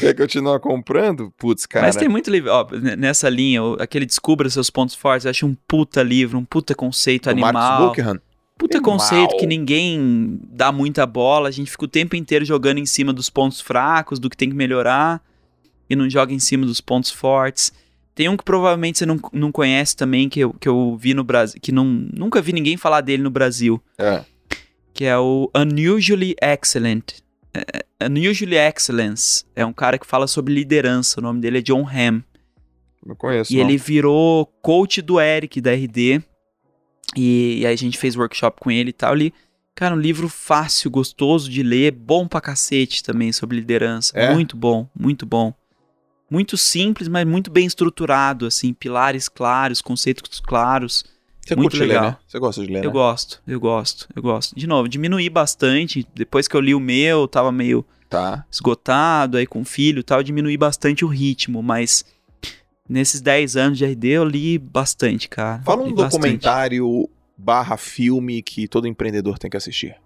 Quer continuar comprando? Putz, cara. Mas tem muito livro, ó, nessa linha, aquele Descubra Seus Pontos Fortes, eu achei um puta livro, um puta conceito animal. Marcos Buchan. Puta animal. Conceito que ninguém dá muita bola, a gente fica o tempo inteiro jogando em cima dos pontos fracos, do que tem que melhorar, e não joga em cima dos pontos fortes. Tem um que provavelmente você não, não conhece também, que eu, que eu vi no Brasil, que não, nunca vi ninguém falar dele no Brasil. É. Que é o Unusually Excellent. Uh, Unusually Excellence. É um cara que fala sobre liderança. O nome dele é John Hamm. Não conheço, E não. ele virou coach do Eric, da R D. E, e aí a gente fez workshop com ele e tal. Ele, cara, um livro fácil, gostoso de ler. Bom pra cacete também sobre liderança. É? Muito bom, muito bom. Muito simples, mas muito bem estruturado, assim. Pilares claros, conceitos claros. Você muito curte legal. Ler, né? Você gosta de ler, Eu né? gosto, eu gosto, eu gosto. De novo, diminuí bastante. Depois que eu li o meu, tava meio tá. esgotado, aí com o filho e tal, eu diminuí bastante o ritmo, mas nesses dez anos de R D eu li bastante, cara. Fala um documentário barra filme que todo empreendedor tem que assistir.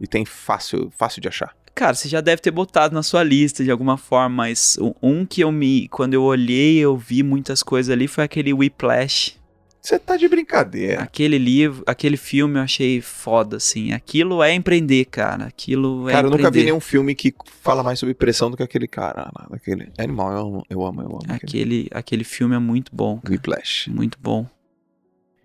E tem fácil, fácil de achar. Cara, você já deve ter botado na sua lista de alguma forma, mas um que eu me... Quando eu olhei, eu vi muitas coisas ali, foi aquele Whiplash. Você tá de brincadeira. Aquele livro, aquele filme eu achei foda, assim. Aquilo é empreender, cara. Aquilo é Cara, eu empreender. Nunca vi nenhum filme que fala mais sobre pressão do que aquele cara. Aquele animal, eu amo, eu amo, eu amo. Aquele, aquele. aquele filme é muito bom. Whiplash. Muito bom.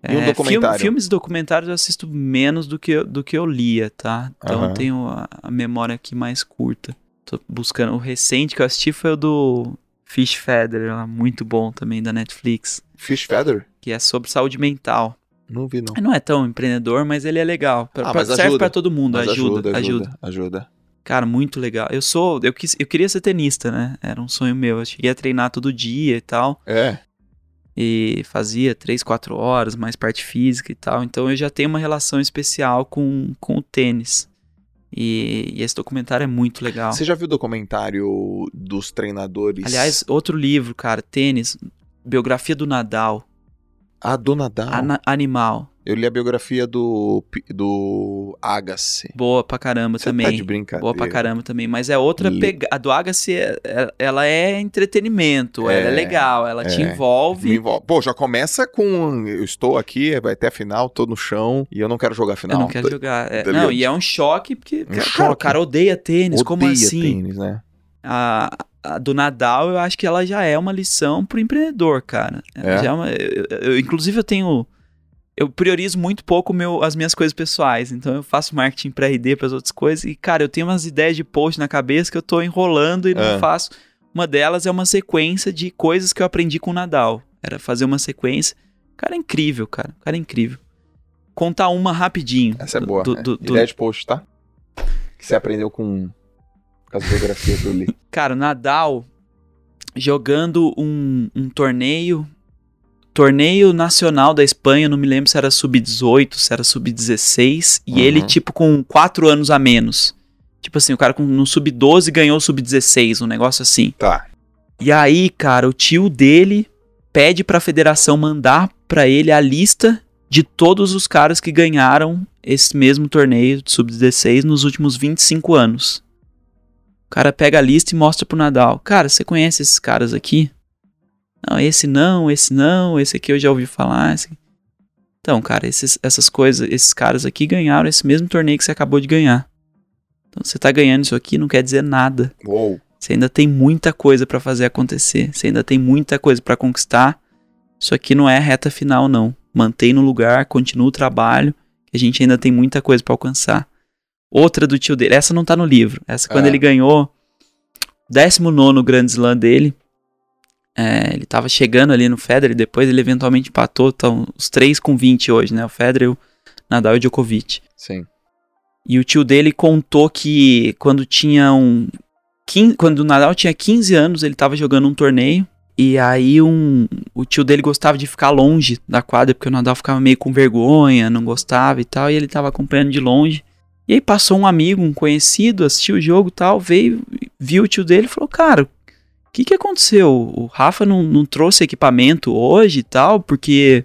E é, um documentário? Filme, filmes e documentários eu assisto menos do que eu, do que eu lia, tá? Então uhum. eu tenho a, a memória aqui mais curta. Tô buscando. O recente que eu assisti foi o do Fish Feather, muito bom também, da Netflix. Fish Feather? Que é sobre saúde mental. Não vi, não. Não é tão empreendedor, mas ele é legal. Pra, ah, pra, serve ajuda. Pra todo mundo, ajuda ajuda, ajuda, ajuda. Cara, muito legal. Eu sou, eu, quis, eu queria ser tenista, né? Era um sonho meu. Eu cheguei a treinar todo dia e tal. É. E fazia três, quatro horas, mais parte física e tal. Então eu já tenho uma relação especial com, com o tênis. E, e esse documentário é muito legal. Você já viu o documentário dos treinadores? Aliás, outro livro, cara, tênis, biografia do Nadal. Ah, do Nadal? Ana- animal. Eu li a biografia do, do Agassi. Boa pra caramba Você também. Tá de brincadeira. Boa pra caramba também, mas é outra pegada. A do Agassi, é, é, ela é entretenimento, é, ela é legal, ela é, te envolve. Me envolve. Pô, já começa com eu estou aqui, vai até a final, tô no chão e eu não quero jogar a final. Eu não quero tô, jogar. É, não, e é um choque, porque um cara, choque. o cara odeia tênis, odeia como assim? Odeia tênis, né? A... A do Nadal, eu acho que ela já é uma lição pro empreendedor, cara. É. Já é uma, eu, eu, inclusive, eu tenho... Eu priorizo muito pouco meu, as minhas coisas pessoais. Então, eu faço marketing pra R D, pras outras coisas. E, cara, eu tenho umas ideias de post na cabeça que eu tô enrolando e é. não faço. Uma delas é uma sequência de coisas que eu aprendi com o Nadal. Era fazer uma sequência. Cara, é incrível, cara. Cara, é incrível. Contar uma rapidinho. Essa do, é boa. Do, né? do, do, ideia de post, tá? Que você aprendeu com... as biografias que eu li. Cara, o Nadal jogando um, um torneio, torneio nacional da Espanha, não me lembro se era sub dezoito, se era sub dezesseis, e uhum. ele, tipo, com quatro anos a menos. Tipo assim, o cara com, no sub doze ganhou o sub dezesseis, um negócio assim. Tá. E aí, cara, o tio dele pede pra federação mandar pra ele a lista de todos os caras que ganharam esse mesmo torneio de sub dezesseis nos últimos vinte e cinco anos. O cara pega a lista e mostra pro Nadal. Cara, você conhece esses caras aqui? Não, esse não, esse não, esse aqui eu já ouvi falar. Esse... Então, cara, esses, essas coisas, esses caras aqui ganharam esse mesmo torneio que você acabou de ganhar. Então, você tá ganhando isso aqui, não quer dizer nada. Uou. Você ainda tem muita coisa pra fazer acontecer. Você ainda tem muita coisa pra conquistar. Isso aqui não é a reta final, não. Mantém no lugar, continua o trabalho. A gente ainda tem muita coisa pra alcançar. Outra do tio dele, essa não tá no livro. Essa quando é. ele ganhou décimo nono Grand Slam dele, é, ele tava chegando ali no Federer, e depois ele eventualmente empatou, estão os três com vinte hoje, né? O Federer, o Nadal e o Djokovic. Sim. E o tio dele contou que quando tinha um... quinze, quando o Nadal tinha quinze anos, ele tava jogando um torneio, e aí um, o tio dele gostava de ficar longe da quadra, porque o Nadal ficava meio com vergonha, não gostava e tal, e ele tava acompanhando de longe. E aí passou um amigo, um conhecido, assistiu o jogo e tal, veio, viu o tio dele e falou, cara, o que que aconteceu? O Rafa não, não trouxe equipamento hoje e tal, porque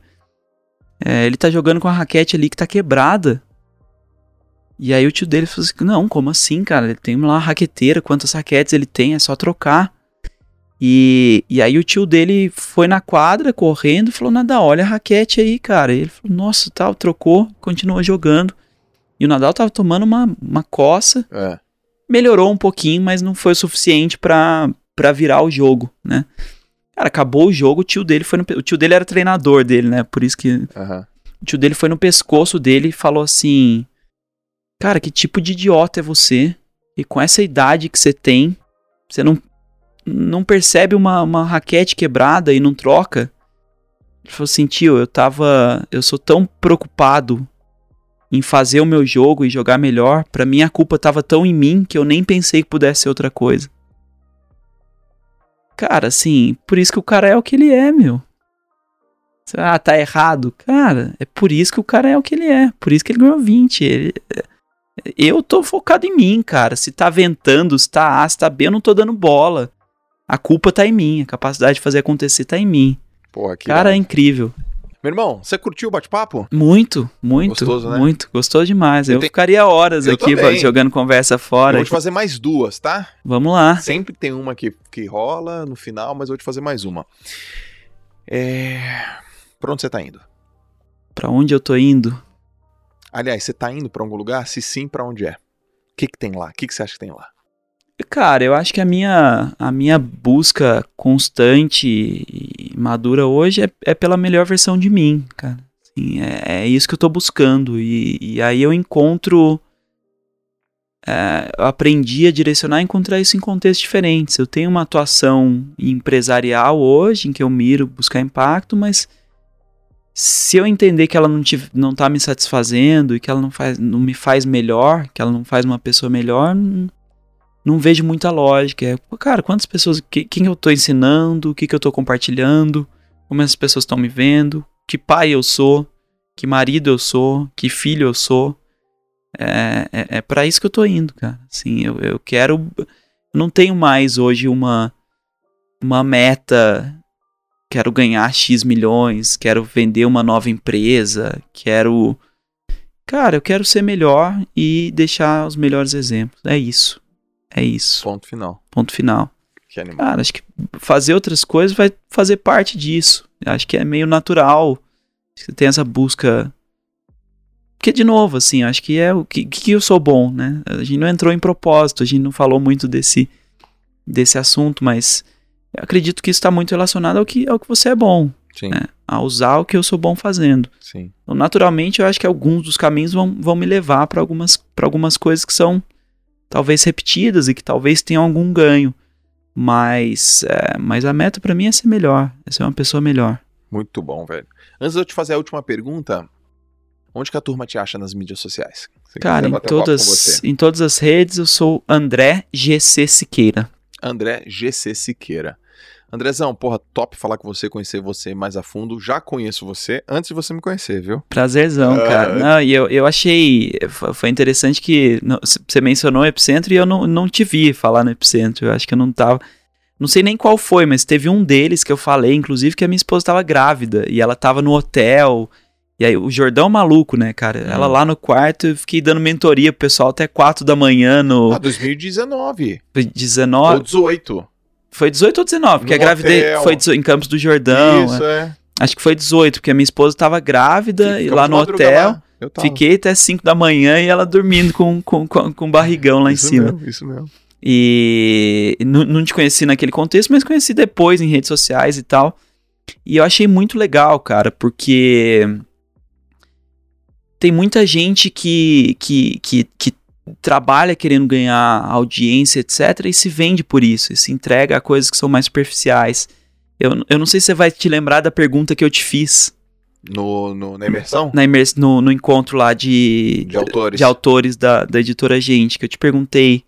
é, ele tá jogando com a raquete ali que tá quebrada. E aí o tio dele falou assim, não, como assim, cara? Ele tem lá uma raqueteira, quantas raquetes ele tem, é só trocar. E, e aí o tio dele foi na quadra, correndo, falou, Nadal, olha a raquete aí, cara. E ele falou, nossa, tal, trocou, continuou jogando. E o Nadal tava tomando uma, uma coça, é. melhorou um pouquinho, mas não foi o suficiente pra, pra virar o jogo, né? Cara, acabou o jogo, o tio dele foi no... O tio dele era treinador dele, né? Por isso que... Uhum. O tio dele foi no pescoço dele e falou assim... Cara, que tipo de idiota é você? E com essa idade que você tem, você não, não percebe uma, uma raquete quebrada e não troca? Ele falou assim, tio, eu tava... Eu sou tão preocupado em fazer o meu jogo e jogar melhor. Pra mim, a culpa tava tão em mim que eu nem pensei que pudesse ser outra coisa. Cara, assim, por isso que o cara é o que ele é, meu. Ah, tá errado? Cara, é por isso que o cara é o que ele é. Por isso que ele ganhou vinte. Ele... Eu tô focado em mim, cara. Se tá ventando, se tá A, se tá B, eu não tô dando bola. A culpa tá em mim. A capacidade de fazer acontecer tá em mim. Porra, que cara, é incrível. Meu irmão, você curtiu o bate-papo? Muito, muito. Gostoso, né? Muito. Gostoso demais. Eu, eu tem... ficaria horas eu aqui também. Jogando conversa fora. Eu vou te fazer mais duas, tá? Vamos lá. Sempre tem uma que, que rola no final, mas eu vou te fazer mais uma. É... Pra onde você tá indo? Pra onde eu tô indo? Aliás, você tá indo pra algum lugar? Se sim, pra onde é? O que que tem lá? O que que você acha que tem lá? Cara, eu acho que a minha, a minha busca constante e madura hoje é, é pela melhor versão de mim, cara. Assim, é, é isso que eu tô buscando. E, e aí eu encontro... É, eu aprendi a direcionar e encontrar isso em contextos diferentes. Eu tenho uma atuação empresarial hoje, em que eu miro buscar impacto, mas... Se eu entender que ela não, te, não tá me satisfazendo e que ela não, faz, não me faz melhor, que ela não faz uma pessoa melhor, não, não vejo muita lógica. É, cara, quantas pessoas, que, quem eu tô ensinando, o que, que eu tô compartilhando, como essas pessoas estão me vendo, que pai eu sou, que marido eu sou, que filho eu sou. É, é, é pra isso que eu tô indo, cara. Assim, eu, eu quero... Eu não tenho mais hoje uma, uma meta... Quero ganhar X milhões, quero vender uma nova empresa, quero... Cara, eu quero ser melhor e deixar os melhores exemplos. É isso. É isso. Ponto final. Ponto final. Que animal. Cara, acho que fazer outras coisas vai fazer parte disso. Acho que é meio natural. Você tem essa busca... Porque, de novo, assim, acho que é o que, que eu sou bom, né? A gente não entrou em propósito, a gente não falou muito desse, desse assunto, mas... Eu acredito que isso está muito relacionado ao que, ao que você é bom. Sim. Né? A usar o que eu sou bom fazendo. Sim. Então, naturalmente, eu acho que alguns dos caminhos vão, vão me levar para algumas, para algumas coisas que são talvez repetidas e que talvez tenham algum ganho. Mas, é, mas a meta para mim é ser melhor. É ser uma pessoa melhor. Muito bom, velho. Antes de eu te fazer a última pergunta, onde que a turma te acha nas mídias sociais? Você Cara, em todas, em todas as redes eu sou André G C Siqueira. André G C Siqueira. Andrezão, porra, top falar com você, conhecer você mais a fundo. Já conheço você antes de você me conhecer, viu? Prazerzão, ah. cara. Não, e eu, eu achei... Foi interessante que você mencionou o Epicentro e eu não, não te vi falar no Epicentro. Eu acho que eu não tava... Não sei nem qual foi, mas teve um deles que eu falei, inclusive, que a minha esposa tava grávida. E ela tava no hotel. E aí, o Jordão maluco, né, cara? Ela hum. lá no quarto, eu fiquei dando mentoria pro pessoal até quatro da manhã no... Ah, dois mil e dezenove. dezenove? Ou dezoito. Foi dezoito ou dezenove, porque no a gravidez foi dezoito, em Campos do Jordão. Isso, é. é. Acho que foi dezoito, porque a minha esposa tava grávida e lá no hotel. Eu tava. Fiquei até cinco da manhã e ela dormindo com, com, com, com barrigão lá isso em cima. Isso mesmo, isso mesmo. E não, não te conheci naquele contexto, mas conheci depois em redes sociais e tal. E eu achei muito legal, cara, porque... Tem muita gente que, que, que, que trabalha querendo ganhar audiência, etcétera, e se vende por isso, e se entrega a coisas que são mais superficiais. Eu, eu não sei se você vai te lembrar da pergunta que eu te fiz. No, no, na imersão? Na imers, no, no encontro lá de, de autores, de autores da, da editora Gente, que eu te perguntei,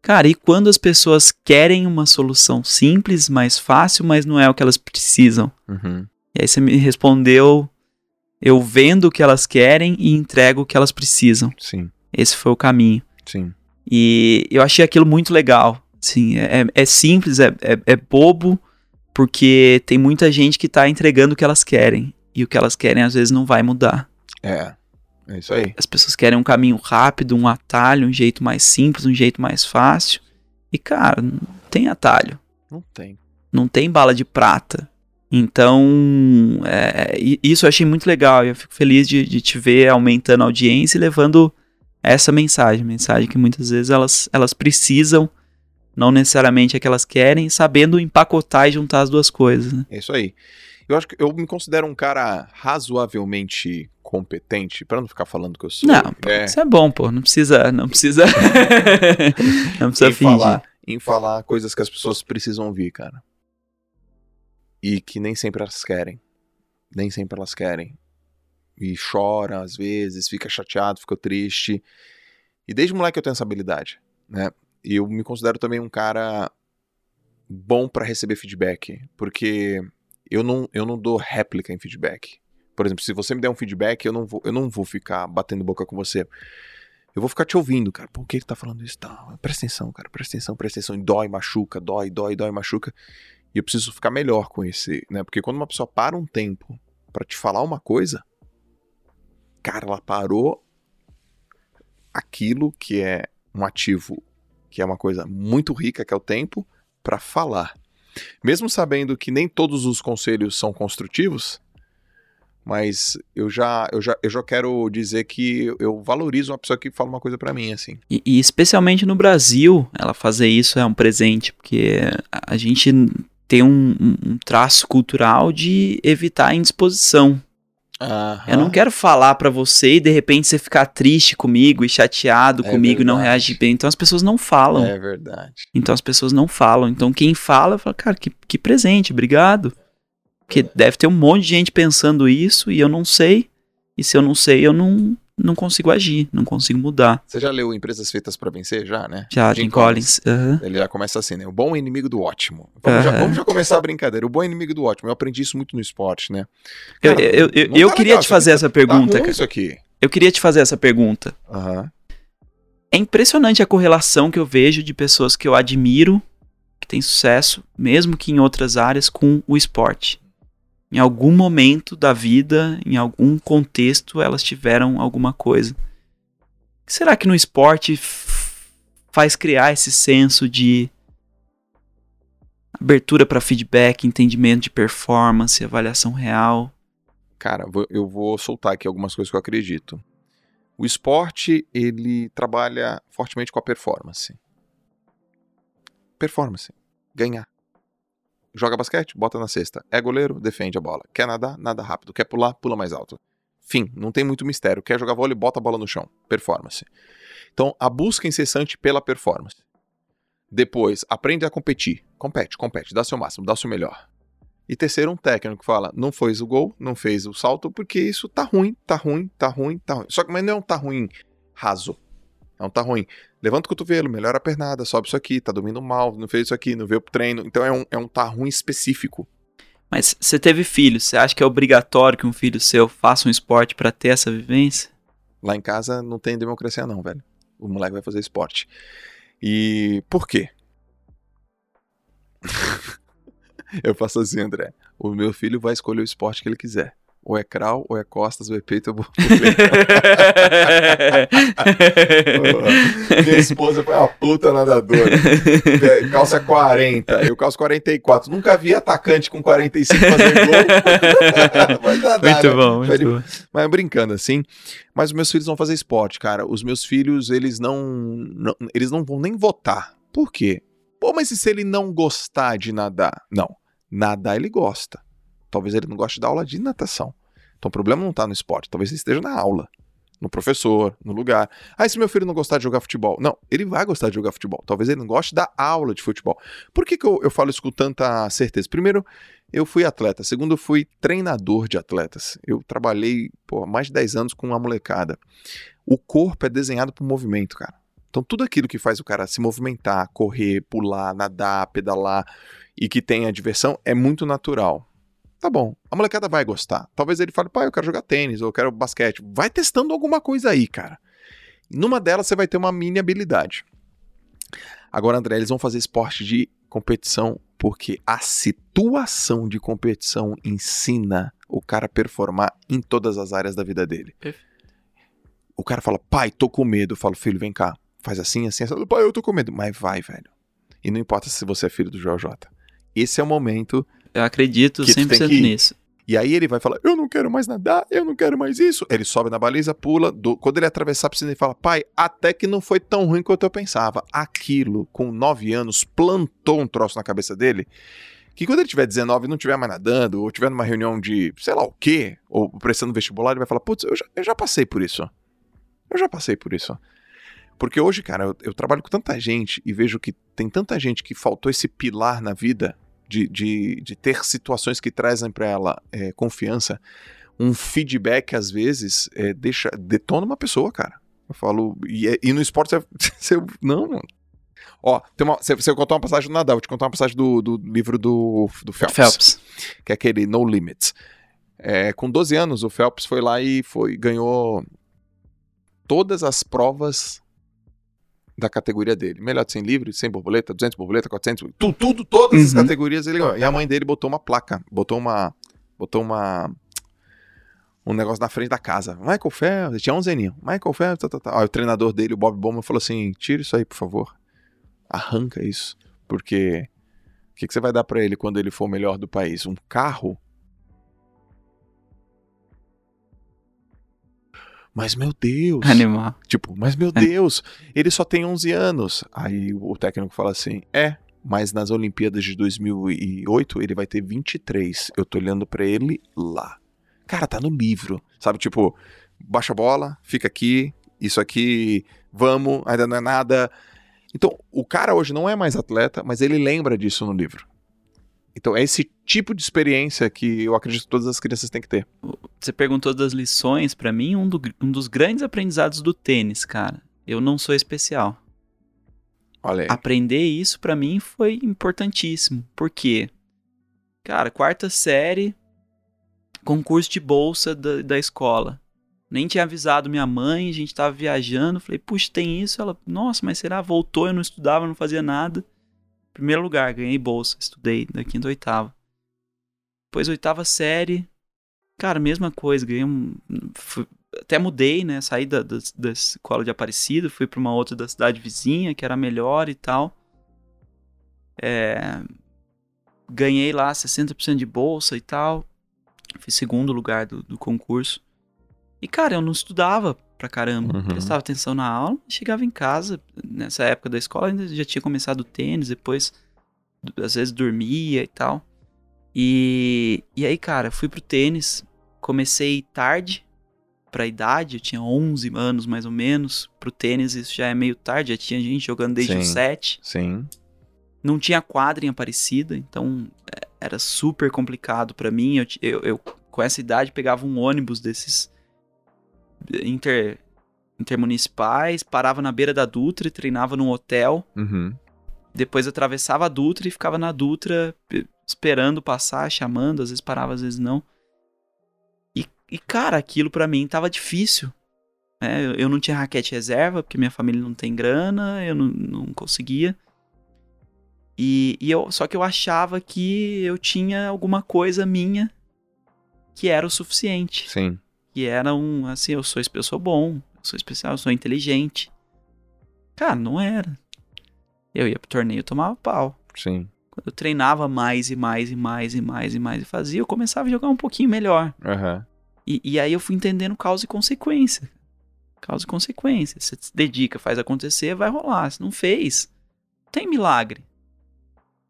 cara, e quando as pessoas querem uma solução simples, mais fácil, mas não é o que elas precisam? Uhum. E aí você me respondeu... Eu vendo o que elas querem e entrego o que elas precisam. Sim. Esse foi o caminho. Sim. E eu achei aquilo muito legal. Assim, é, é simples, é, é, é bobo, porque tem muita gente que tá entregando o que elas querem. E o que elas querem, às vezes, não vai mudar. É. É isso aí. As pessoas querem um caminho rápido, um atalho, um jeito mais simples, um jeito mais fácil. E, cara, não tem atalho. Não tem. Não tem bala de prata. Então, é, isso eu achei muito legal. Eu fico feliz de, de te ver aumentando a audiência e levando essa mensagem. Mensagem que muitas vezes elas, elas precisam, não necessariamente é que elas querem, sabendo empacotar e juntar as duas coisas. Né? É isso aí. Eu acho que eu me considero um cara razoavelmente competente, pra não ficar falando que eu sou... Não, pô, é... isso é bom, pô. Não precisa... Não precisa, não precisa em fingir. Falar, em falar coisas que as pessoas precisam ouvir, cara. E que nem sempre elas querem. Nem sempre elas querem. E chora, às vezes, fica chateado, fica triste. E desde moleque eu tenho essa habilidade, né? E eu me considero também um cara bom pra receber feedback. Porque... Eu não, eu não dou réplica em feedback. Por exemplo, se você me der um feedback, eu não vou, eu não vou ficar batendo boca com você. Eu vou ficar te ouvindo, cara. Por que ele tá falando isso? Tá, presta atenção, cara. Presta atenção, presta atenção. E dói, machuca, dói, dói, dói, machuca. E eu preciso ficar melhor com esse, né? Porque quando uma pessoa para um tempo pra te falar uma coisa, cara, ela parou aquilo que é um ativo, que é uma coisa muito rica, que é o tempo, pra falar. Mesmo sabendo que nem todos os conselhos são construtivos, mas eu já, eu já, eu já quero dizer que eu valorizo uma pessoa que fala uma coisa pra mim, assim. E, e especialmente no Brasil, ela fazer isso é um presente, porque a gente tem um, um traço cultural de evitar a indisposição. Aham. Eu não quero falar pra você e de repente você ficar triste comigo e chateado é comigo verdade. E não reagir bem. Então as pessoas não falam. É verdade. Então as pessoas não falam. Então quem fala, fala, cara, que, que presente, obrigado. Porque é. Deve ter um monte de gente pensando isso e eu não sei. E se eu não sei, eu não, não consigo agir, não consigo mudar. Você já leu Empresas Feitas pra Vencer, já, né? Já, Jim Collins. Collins. Uhum. Ele já começa assim, né? O bom inimigo do ótimo. Vamos, uhum. já, vamos já começar a brincadeira. O bom inimigo do ótimo. Eu aprendi isso muito no esporte, né? Cara, eu eu, eu, eu tá queria legal, te fazer essa pergunta, cara. Isso aqui. Eu queria te fazer essa pergunta. Uhum. É impressionante a correlação que eu vejo de pessoas que eu admiro, que têm sucesso, mesmo que em outras áreas, com o esporte. Em algum momento da vida, em algum contexto, elas tiveram alguma coisa. Será que no esporte f- faz criar esse senso de abertura para feedback, entendimento de performance, avaliação real? Cara, eu vou soltar aqui algumas coisas que eu acredito. O esporte, ele trabalha fortemente com a performance. Performance. Ganhar. Joga basquete, bota na cesta. É goleiro, defende a bola. Quer nadar, nada rápido. Quer pular, pula mais alto. Fim, não tem muito mistério. Quer jogar vôlei, bota a bola no chão. Performance. Então, a busca incessante pela performance. Depois, aprende a competir. Compete, compete, dá seu máximo, dá seu melhor. E terceiro, um técnico que fala, não fez o gol, não fez o salto, porque isso tá ruim, tá ruim, tá ruim, tá ruim. Só que mas não é um tá ruim raso. Não tá ruim. Levanta o cotovelo, melhora a pernada, sobe isso aqui, tá dormindo mal, não fez isso aqui, não veio pro treino. Então é um, é um tá ruim específico. Mas você teve filho, você acha que é obrigatório que um filho seu faça um esporte pra ter essa vivência? Lá em casa não tem democracia não, velho. O moleque vai fazer esporte. E por quê? Eu faço assim, André. O meu filho vai escolher o esporte que ele quiser. Ou é crawl, ou é costas, ou é peito, eu vou... Minha esposa foi uma puta nadadora. Calça quarenta, eu calço quarenta e quatro. Nunca vi atacante com quarenta e cinco fazer gol. Mas nadar, muito né? bom, muito mas, bom. Mas brincando assim, mas os meus filhos vão fazer esporte, cara. Os meus filhos, eles não, não, eles não vão nem votar. Por quê? Pô, mas e se ele não gostar de nadar? Não, nadar ele gosta. Talvez ele não goste da aula de natação. Então o problema não está no esporte. Talvez ele esteja na aula, no professor, no lugar. Ah, e se meu filho não gostar de jogar futebol? Não, ele vai gostar de jogar futebol. Talvez ele não goste da aula de futebol. Por que, que eu, eu falo isso com tanta certeza? Primeiro, eu fui atleta. Segundo, eu fui treinador de atletas. Eu trabalhei por mais de dez anos com uma molecada. O corpo é desenhado por movimento, cara. Então tudo aquilo que faz o cara se movimentar, correr, pular, nadar, pedalar e que tenha diversão é muito natural. Tá bom, a molecada vai gostar. Talvez ele fale, pai, eu quero jogar tênis, ou eu quero basquete. Vai testando alguma coisa aí, cara. Numa delas você vai ter uma mini habilidade. Agora, André, eles vão fazer esporte de competição porque a situação de competição ensina o cara a performar em todas as áreas da vida dele. o cara fala, pai, tô com medo. Eu falo, filho, vem cá. Faz assim, assim, assim. Pai, eu tô com medo. Mas vai, velho. E não importa se você é filho do J J. Esse é o momento... Eu acredito cem por cento nisso. E aí ele vai falar, eu não quero mais nadar, eu não quero mais isso. Ele sobe na baliza, pula. Do... Quando ele atravessar a piscina, ele fala, pai, até que não foi tão ruim quanto eu pensava. Aquilo, com nove anos, plantou um troço na cabeça dele, que quando ele tiver dezenove e não tiver mais nadando, ou tiver numa reunião de sei lá o quê, ou prestando vestibular, ele vai falar, putz, eu já, eu já passei por isso. Eu já passei por isso. Porque hoje, cara, eu, eu trabalho com tanta gente e vejo que tem tanta gente que faltou esse pilar na vida de, de, de ter situações que trazem pra ela é, confiança. Um feedback, às vezes, é, deixa, detona uma pessoa, cara. Eu falo, e, e no esporte você... Não, mano. Ó, tem uma, você, você contou uma passagem do Nadal, eu te contar uma passagem do, do livro do, do Phelps, Phelps, que é aquele No Limits. É, com doze anos, o Phelps foi lá e foi, ganhou todas as provas da categoria dele. Melhor de cem livre, cem borboleta, duzentas borboleta, quatrocentas, tudo, tudo todas uhum. as categorias ele ganhou. E a mãe dele botou uma placa, botou uma... botou uma... um negócio na frente da casa. Michael Phelps, ele tinha onze aninhos. Michael Phelps, tá, tá, tá. Ó, o treinador dele, o Bob Bowman, falou assim, tira isso aí, por favor. Arranca isso, porque o que, que você vai dar pra ele quando ele for o melhor do país? Um carro? Mas meu Deus! Animal. Tipo, mas meu Deus, ele só tem onze anos. Aí o técnico fala assim, é, mas nas Olimpíadas de dois mil e oito ele vai ter vinte e três. Eu tô olhando pra ele lá. Cara, tá no livro, sabe? Tipo, baixa a bola, fica aqui, isso aqui, vamos, ainda não é nada... Então, o cara hoje não é mais atleta, mas ele lembra disso no livro. Então, é esse tipo de experiência que eu acredito que todas as crianças têm que ter. Você perguntou das lições, pra mim, um, do, um dos grandes aprendizados do tênis, cara. Eu não sou especial. Olha aí. Aprender isso, pra mim, foi importantíssimo. Por quê? Cara, quarta série, concurso de bolsa da, da escola. Nem tinha avisado minha mãe, a gente tava viajando, falei, puxa, tem isso? Ela, nossa, mas será? Voltou, eu não estudava, não fazia nada. Primeiro lugar, ganhei bolsa, estudei da quinta a oitava. Depois oitava série, cara, mesma coisa, ganhei um... Fui, até mudei, né, saí da, da, da escola de Aparecida, fui pra uma outra da cidade vizinha, que era melhor e tal. É, ganhei lá sessenta por cento de bolsa e tal, fui segundo lugar do, do concurso. E, cara, eu não estudava pra caramba, uhum. prestava atenção na aula, chegava em casa, nessa época da escola, ainda já tinha começado o tênis, depois, às vezes, dormia e tal. E, e aí, cara, fui pro tênis, comecei tarde pra idade, eu tinha onze anos, mais ou menos, pro tênis isso já é meio tarde, já tinha gente jogando desde os sete. Sim. Não tinha quadra em Aparecida, então era super complicado pra mim, eu, eu, eu com essa idade pegava um ônibus desses... Inter, intermunicipais, parava na beira da Dutra e treinava num hotel. Uhum. Depois atravessava a Dutra e ficava na Dutra esperando passar, chamando, às vezes parava, às vezes não. E, e cara, aquilo pra mim tava difícil. É, eu, eu não tinha raquete reserva, porque minha família não tem grana, eu não, não conseguia. E, e eu, só que eu achava que eu tinha alguma coisa minha que era o suficiente. Sim. E era um, assim, eu sou, eu sou bom, eu sou especial, eu sou inteligente. Cara, não era. Eu ia pro torneio e tomava pau. Sim. Quando eu treinava mais e mais e mais e mais e mais e fazia, eu começava a jogar um pouquinho melhor. Uhum. E, e aí eu fui entendendo causa e consequência. Causa e consequência. Você se dedica, faz acontecer, vai rolar. Se não fez, tem milagre.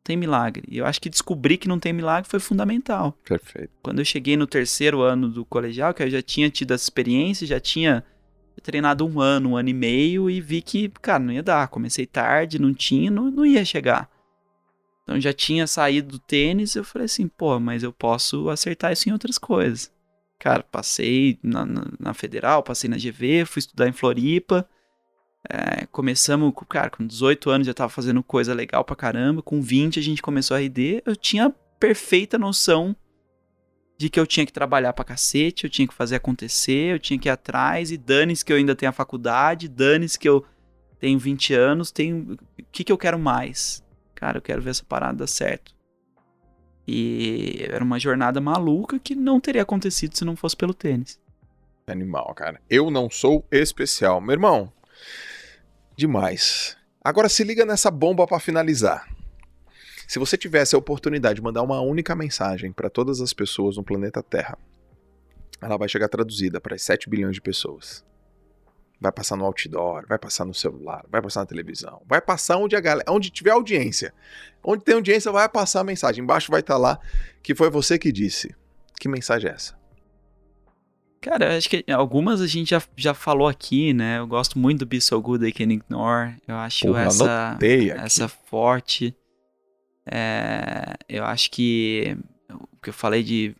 Tem milagre. E eu acho que descobrir que não tem milagre foi fundamental. Perfeito. Quando eu cheguei no terceiro ano do colegial, que eu já tinha tido essa experiência, já tinha treinado um ano, um ano e meio, e vi que, cara, não ia dar. Comecei tarde, não tinha, não, não ia chegar. Então já tinha saído do tênis, eu falei assim, pô, mas eu posso acertar isso em outras coisas. Cara, passei na, na, na Federal, passei na G V, fui estudar em Floripa. É, começamos, cara, com dezoito anos já tava fazendo coisa legal pra caramba, com vinte a gente começou a R D, eu tinha perfeita noção de que eu tinha que trabalhar pra cacete, eu tinha que fazer acontecer, eu tinha que ir atrás, e dane-se que eu ainda tenho a faculdade, dane-se que eu tenho vinte anos, tenho... o que que eu quero mais? Cara, eu quero ver essa parada dar certo. E era uma jornada maluca que não teria acontecido se não fosse pelo tênis. Animal, cara. Eu não sou especial. Meu irmão, demais. Agora se liga nessa bomba pra finalizar. Se você tivesse a oportunidade de mandar uma única mensagem pra todas as pessoas no planeta Terra, ela vai chegar traduzida para sete bilhões de pessoas. Vai passar no outdoor, vai passar no celular, vai passar na televisão, vai passar onde a galera, onde tiver audiência. Onde tem audiência vai passar a mensagem. Embaixo vai estar lá que foi você que disse. Que mensagem é essa? Cara, acho que algumas a gente já, já falou aqui, né? Eu gosto muito do Be So Good I Can Ignore. Eu acho Porra, essa, essa forte. É, eu acho que o que eu falei de...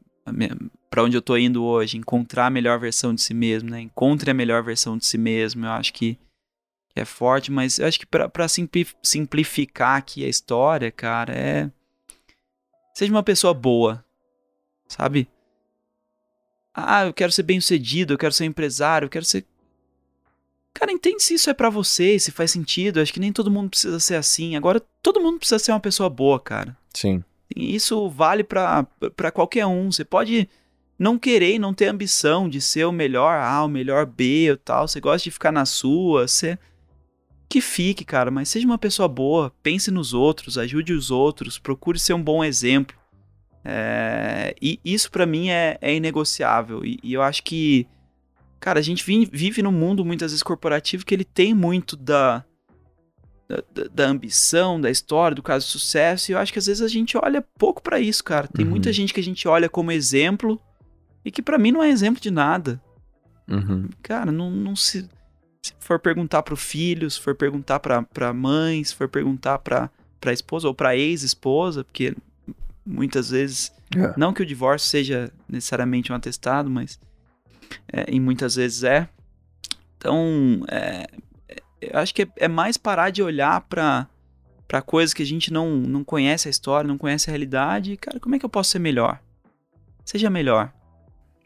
Pra onde eu tô indo hoje, encontrar a melhor versão de si mesmo, né? Encontre a melhor versão de si mesmo. Eu acho que é forte, mas eu acho que pra, pra simplificar aqui a história, cara, é... Seja uma pessoa boa, sabe? Ah, eu quero ser bem-sucedido, eu quero ser empresário, eu quero ser... Cara, entende se isso é pra você, se faz sentido. Eu acho que nem todo mundo precisa ser assim. Agora, todo mundo precisa ser uma pessoa boa, cara. Sim. E isso vale pra, pra qualquer um. Você pode não querer e não ter ambição de ser o melhor A, o melhor B ou tal. Você gosta de ficar na sua, você... Que fique, cara, mas seja uma pessoa boa. Pense nos outros, ajude os outros, procure ser um bom exemplo. É, e isso pra mim é, é inegociável, e, e eu acho que, cara, a gente vi, vive num mundo muitas vezes corporativo que ele tem muito da, da, da ambição, da história, do caso de sucesso, e eu acho que às vezes a gente olha pouco pra isso, cara. Tem uhum. muita gente que a gente olha como exemplo e que pra mim não é exemplo de nada. Uhum. Cara, não, não se, se for perguntar pro filho, se for perguntar pra, pra mãe, se for perguntar pra, pra esposa ou pra ex-esposa, porque... Muitas vezes, é. Não que o divórcio seja necessariamente um atestado, mas é, e muitas vezes é. Então, é, eu acho que é, é mais parar de olhar pra, pra coisas que a gente não, não conhece a história, não conhece a realidade. Cara, como é que eu posso ser melhor? Seja melhor.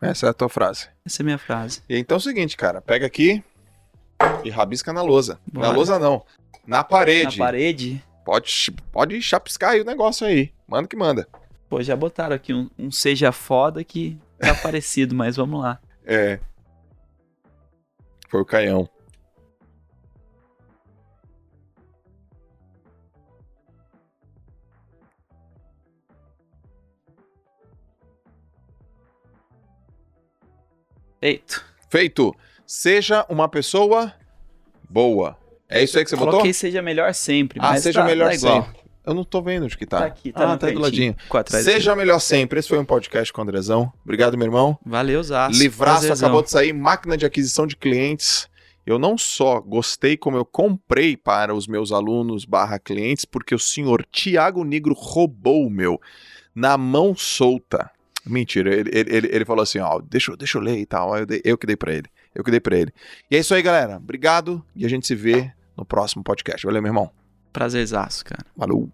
Essa é a tua frase. Essa é a minha frase. E então é o seguinte, cara, pega aqui e rabisca na lousa. Bora. Na lousa não, na parede. Na parede. Pode, pode chapiscar aí o negócio aí. Manda que manda. Pô, já botaram aqui um, um seja foda que tá parecido, mas vamos lá. É. Foi o Caião. Feito. Feito. Seja uma pessoa boa. É isso aí que você botou? Coloquei seja melhor sempre. Ah, mas seja tá, melhor tá igual. Sempre. Eu não tô vendo onde que tá. Tá aqui, tá, ah, tá aí do ladinho. Seja melhor sempre. Esse foi um podcast com o Andrezão. Obrigado, meu irmão. Valeu, Zaço. Livraço, Prazerzão. Acabou de sair. Máquina de aquisição de clientes. Eu não só gostei, como eu comprei para os meus alunos barra clientes, porque o senhor Thiago Negro roubou o meu na mão solta. Mentira, ele, ele, ele falou assim, ó, deixa, deixa eu ler e tal. Eu, dei, eu que dei pra ele. Eu que dei pra ele. E é isso aí, galera. Obrigado e a gente se vê no próximo podcast. Valeu, meu irmão. Prazerzaço, cara. Valeu.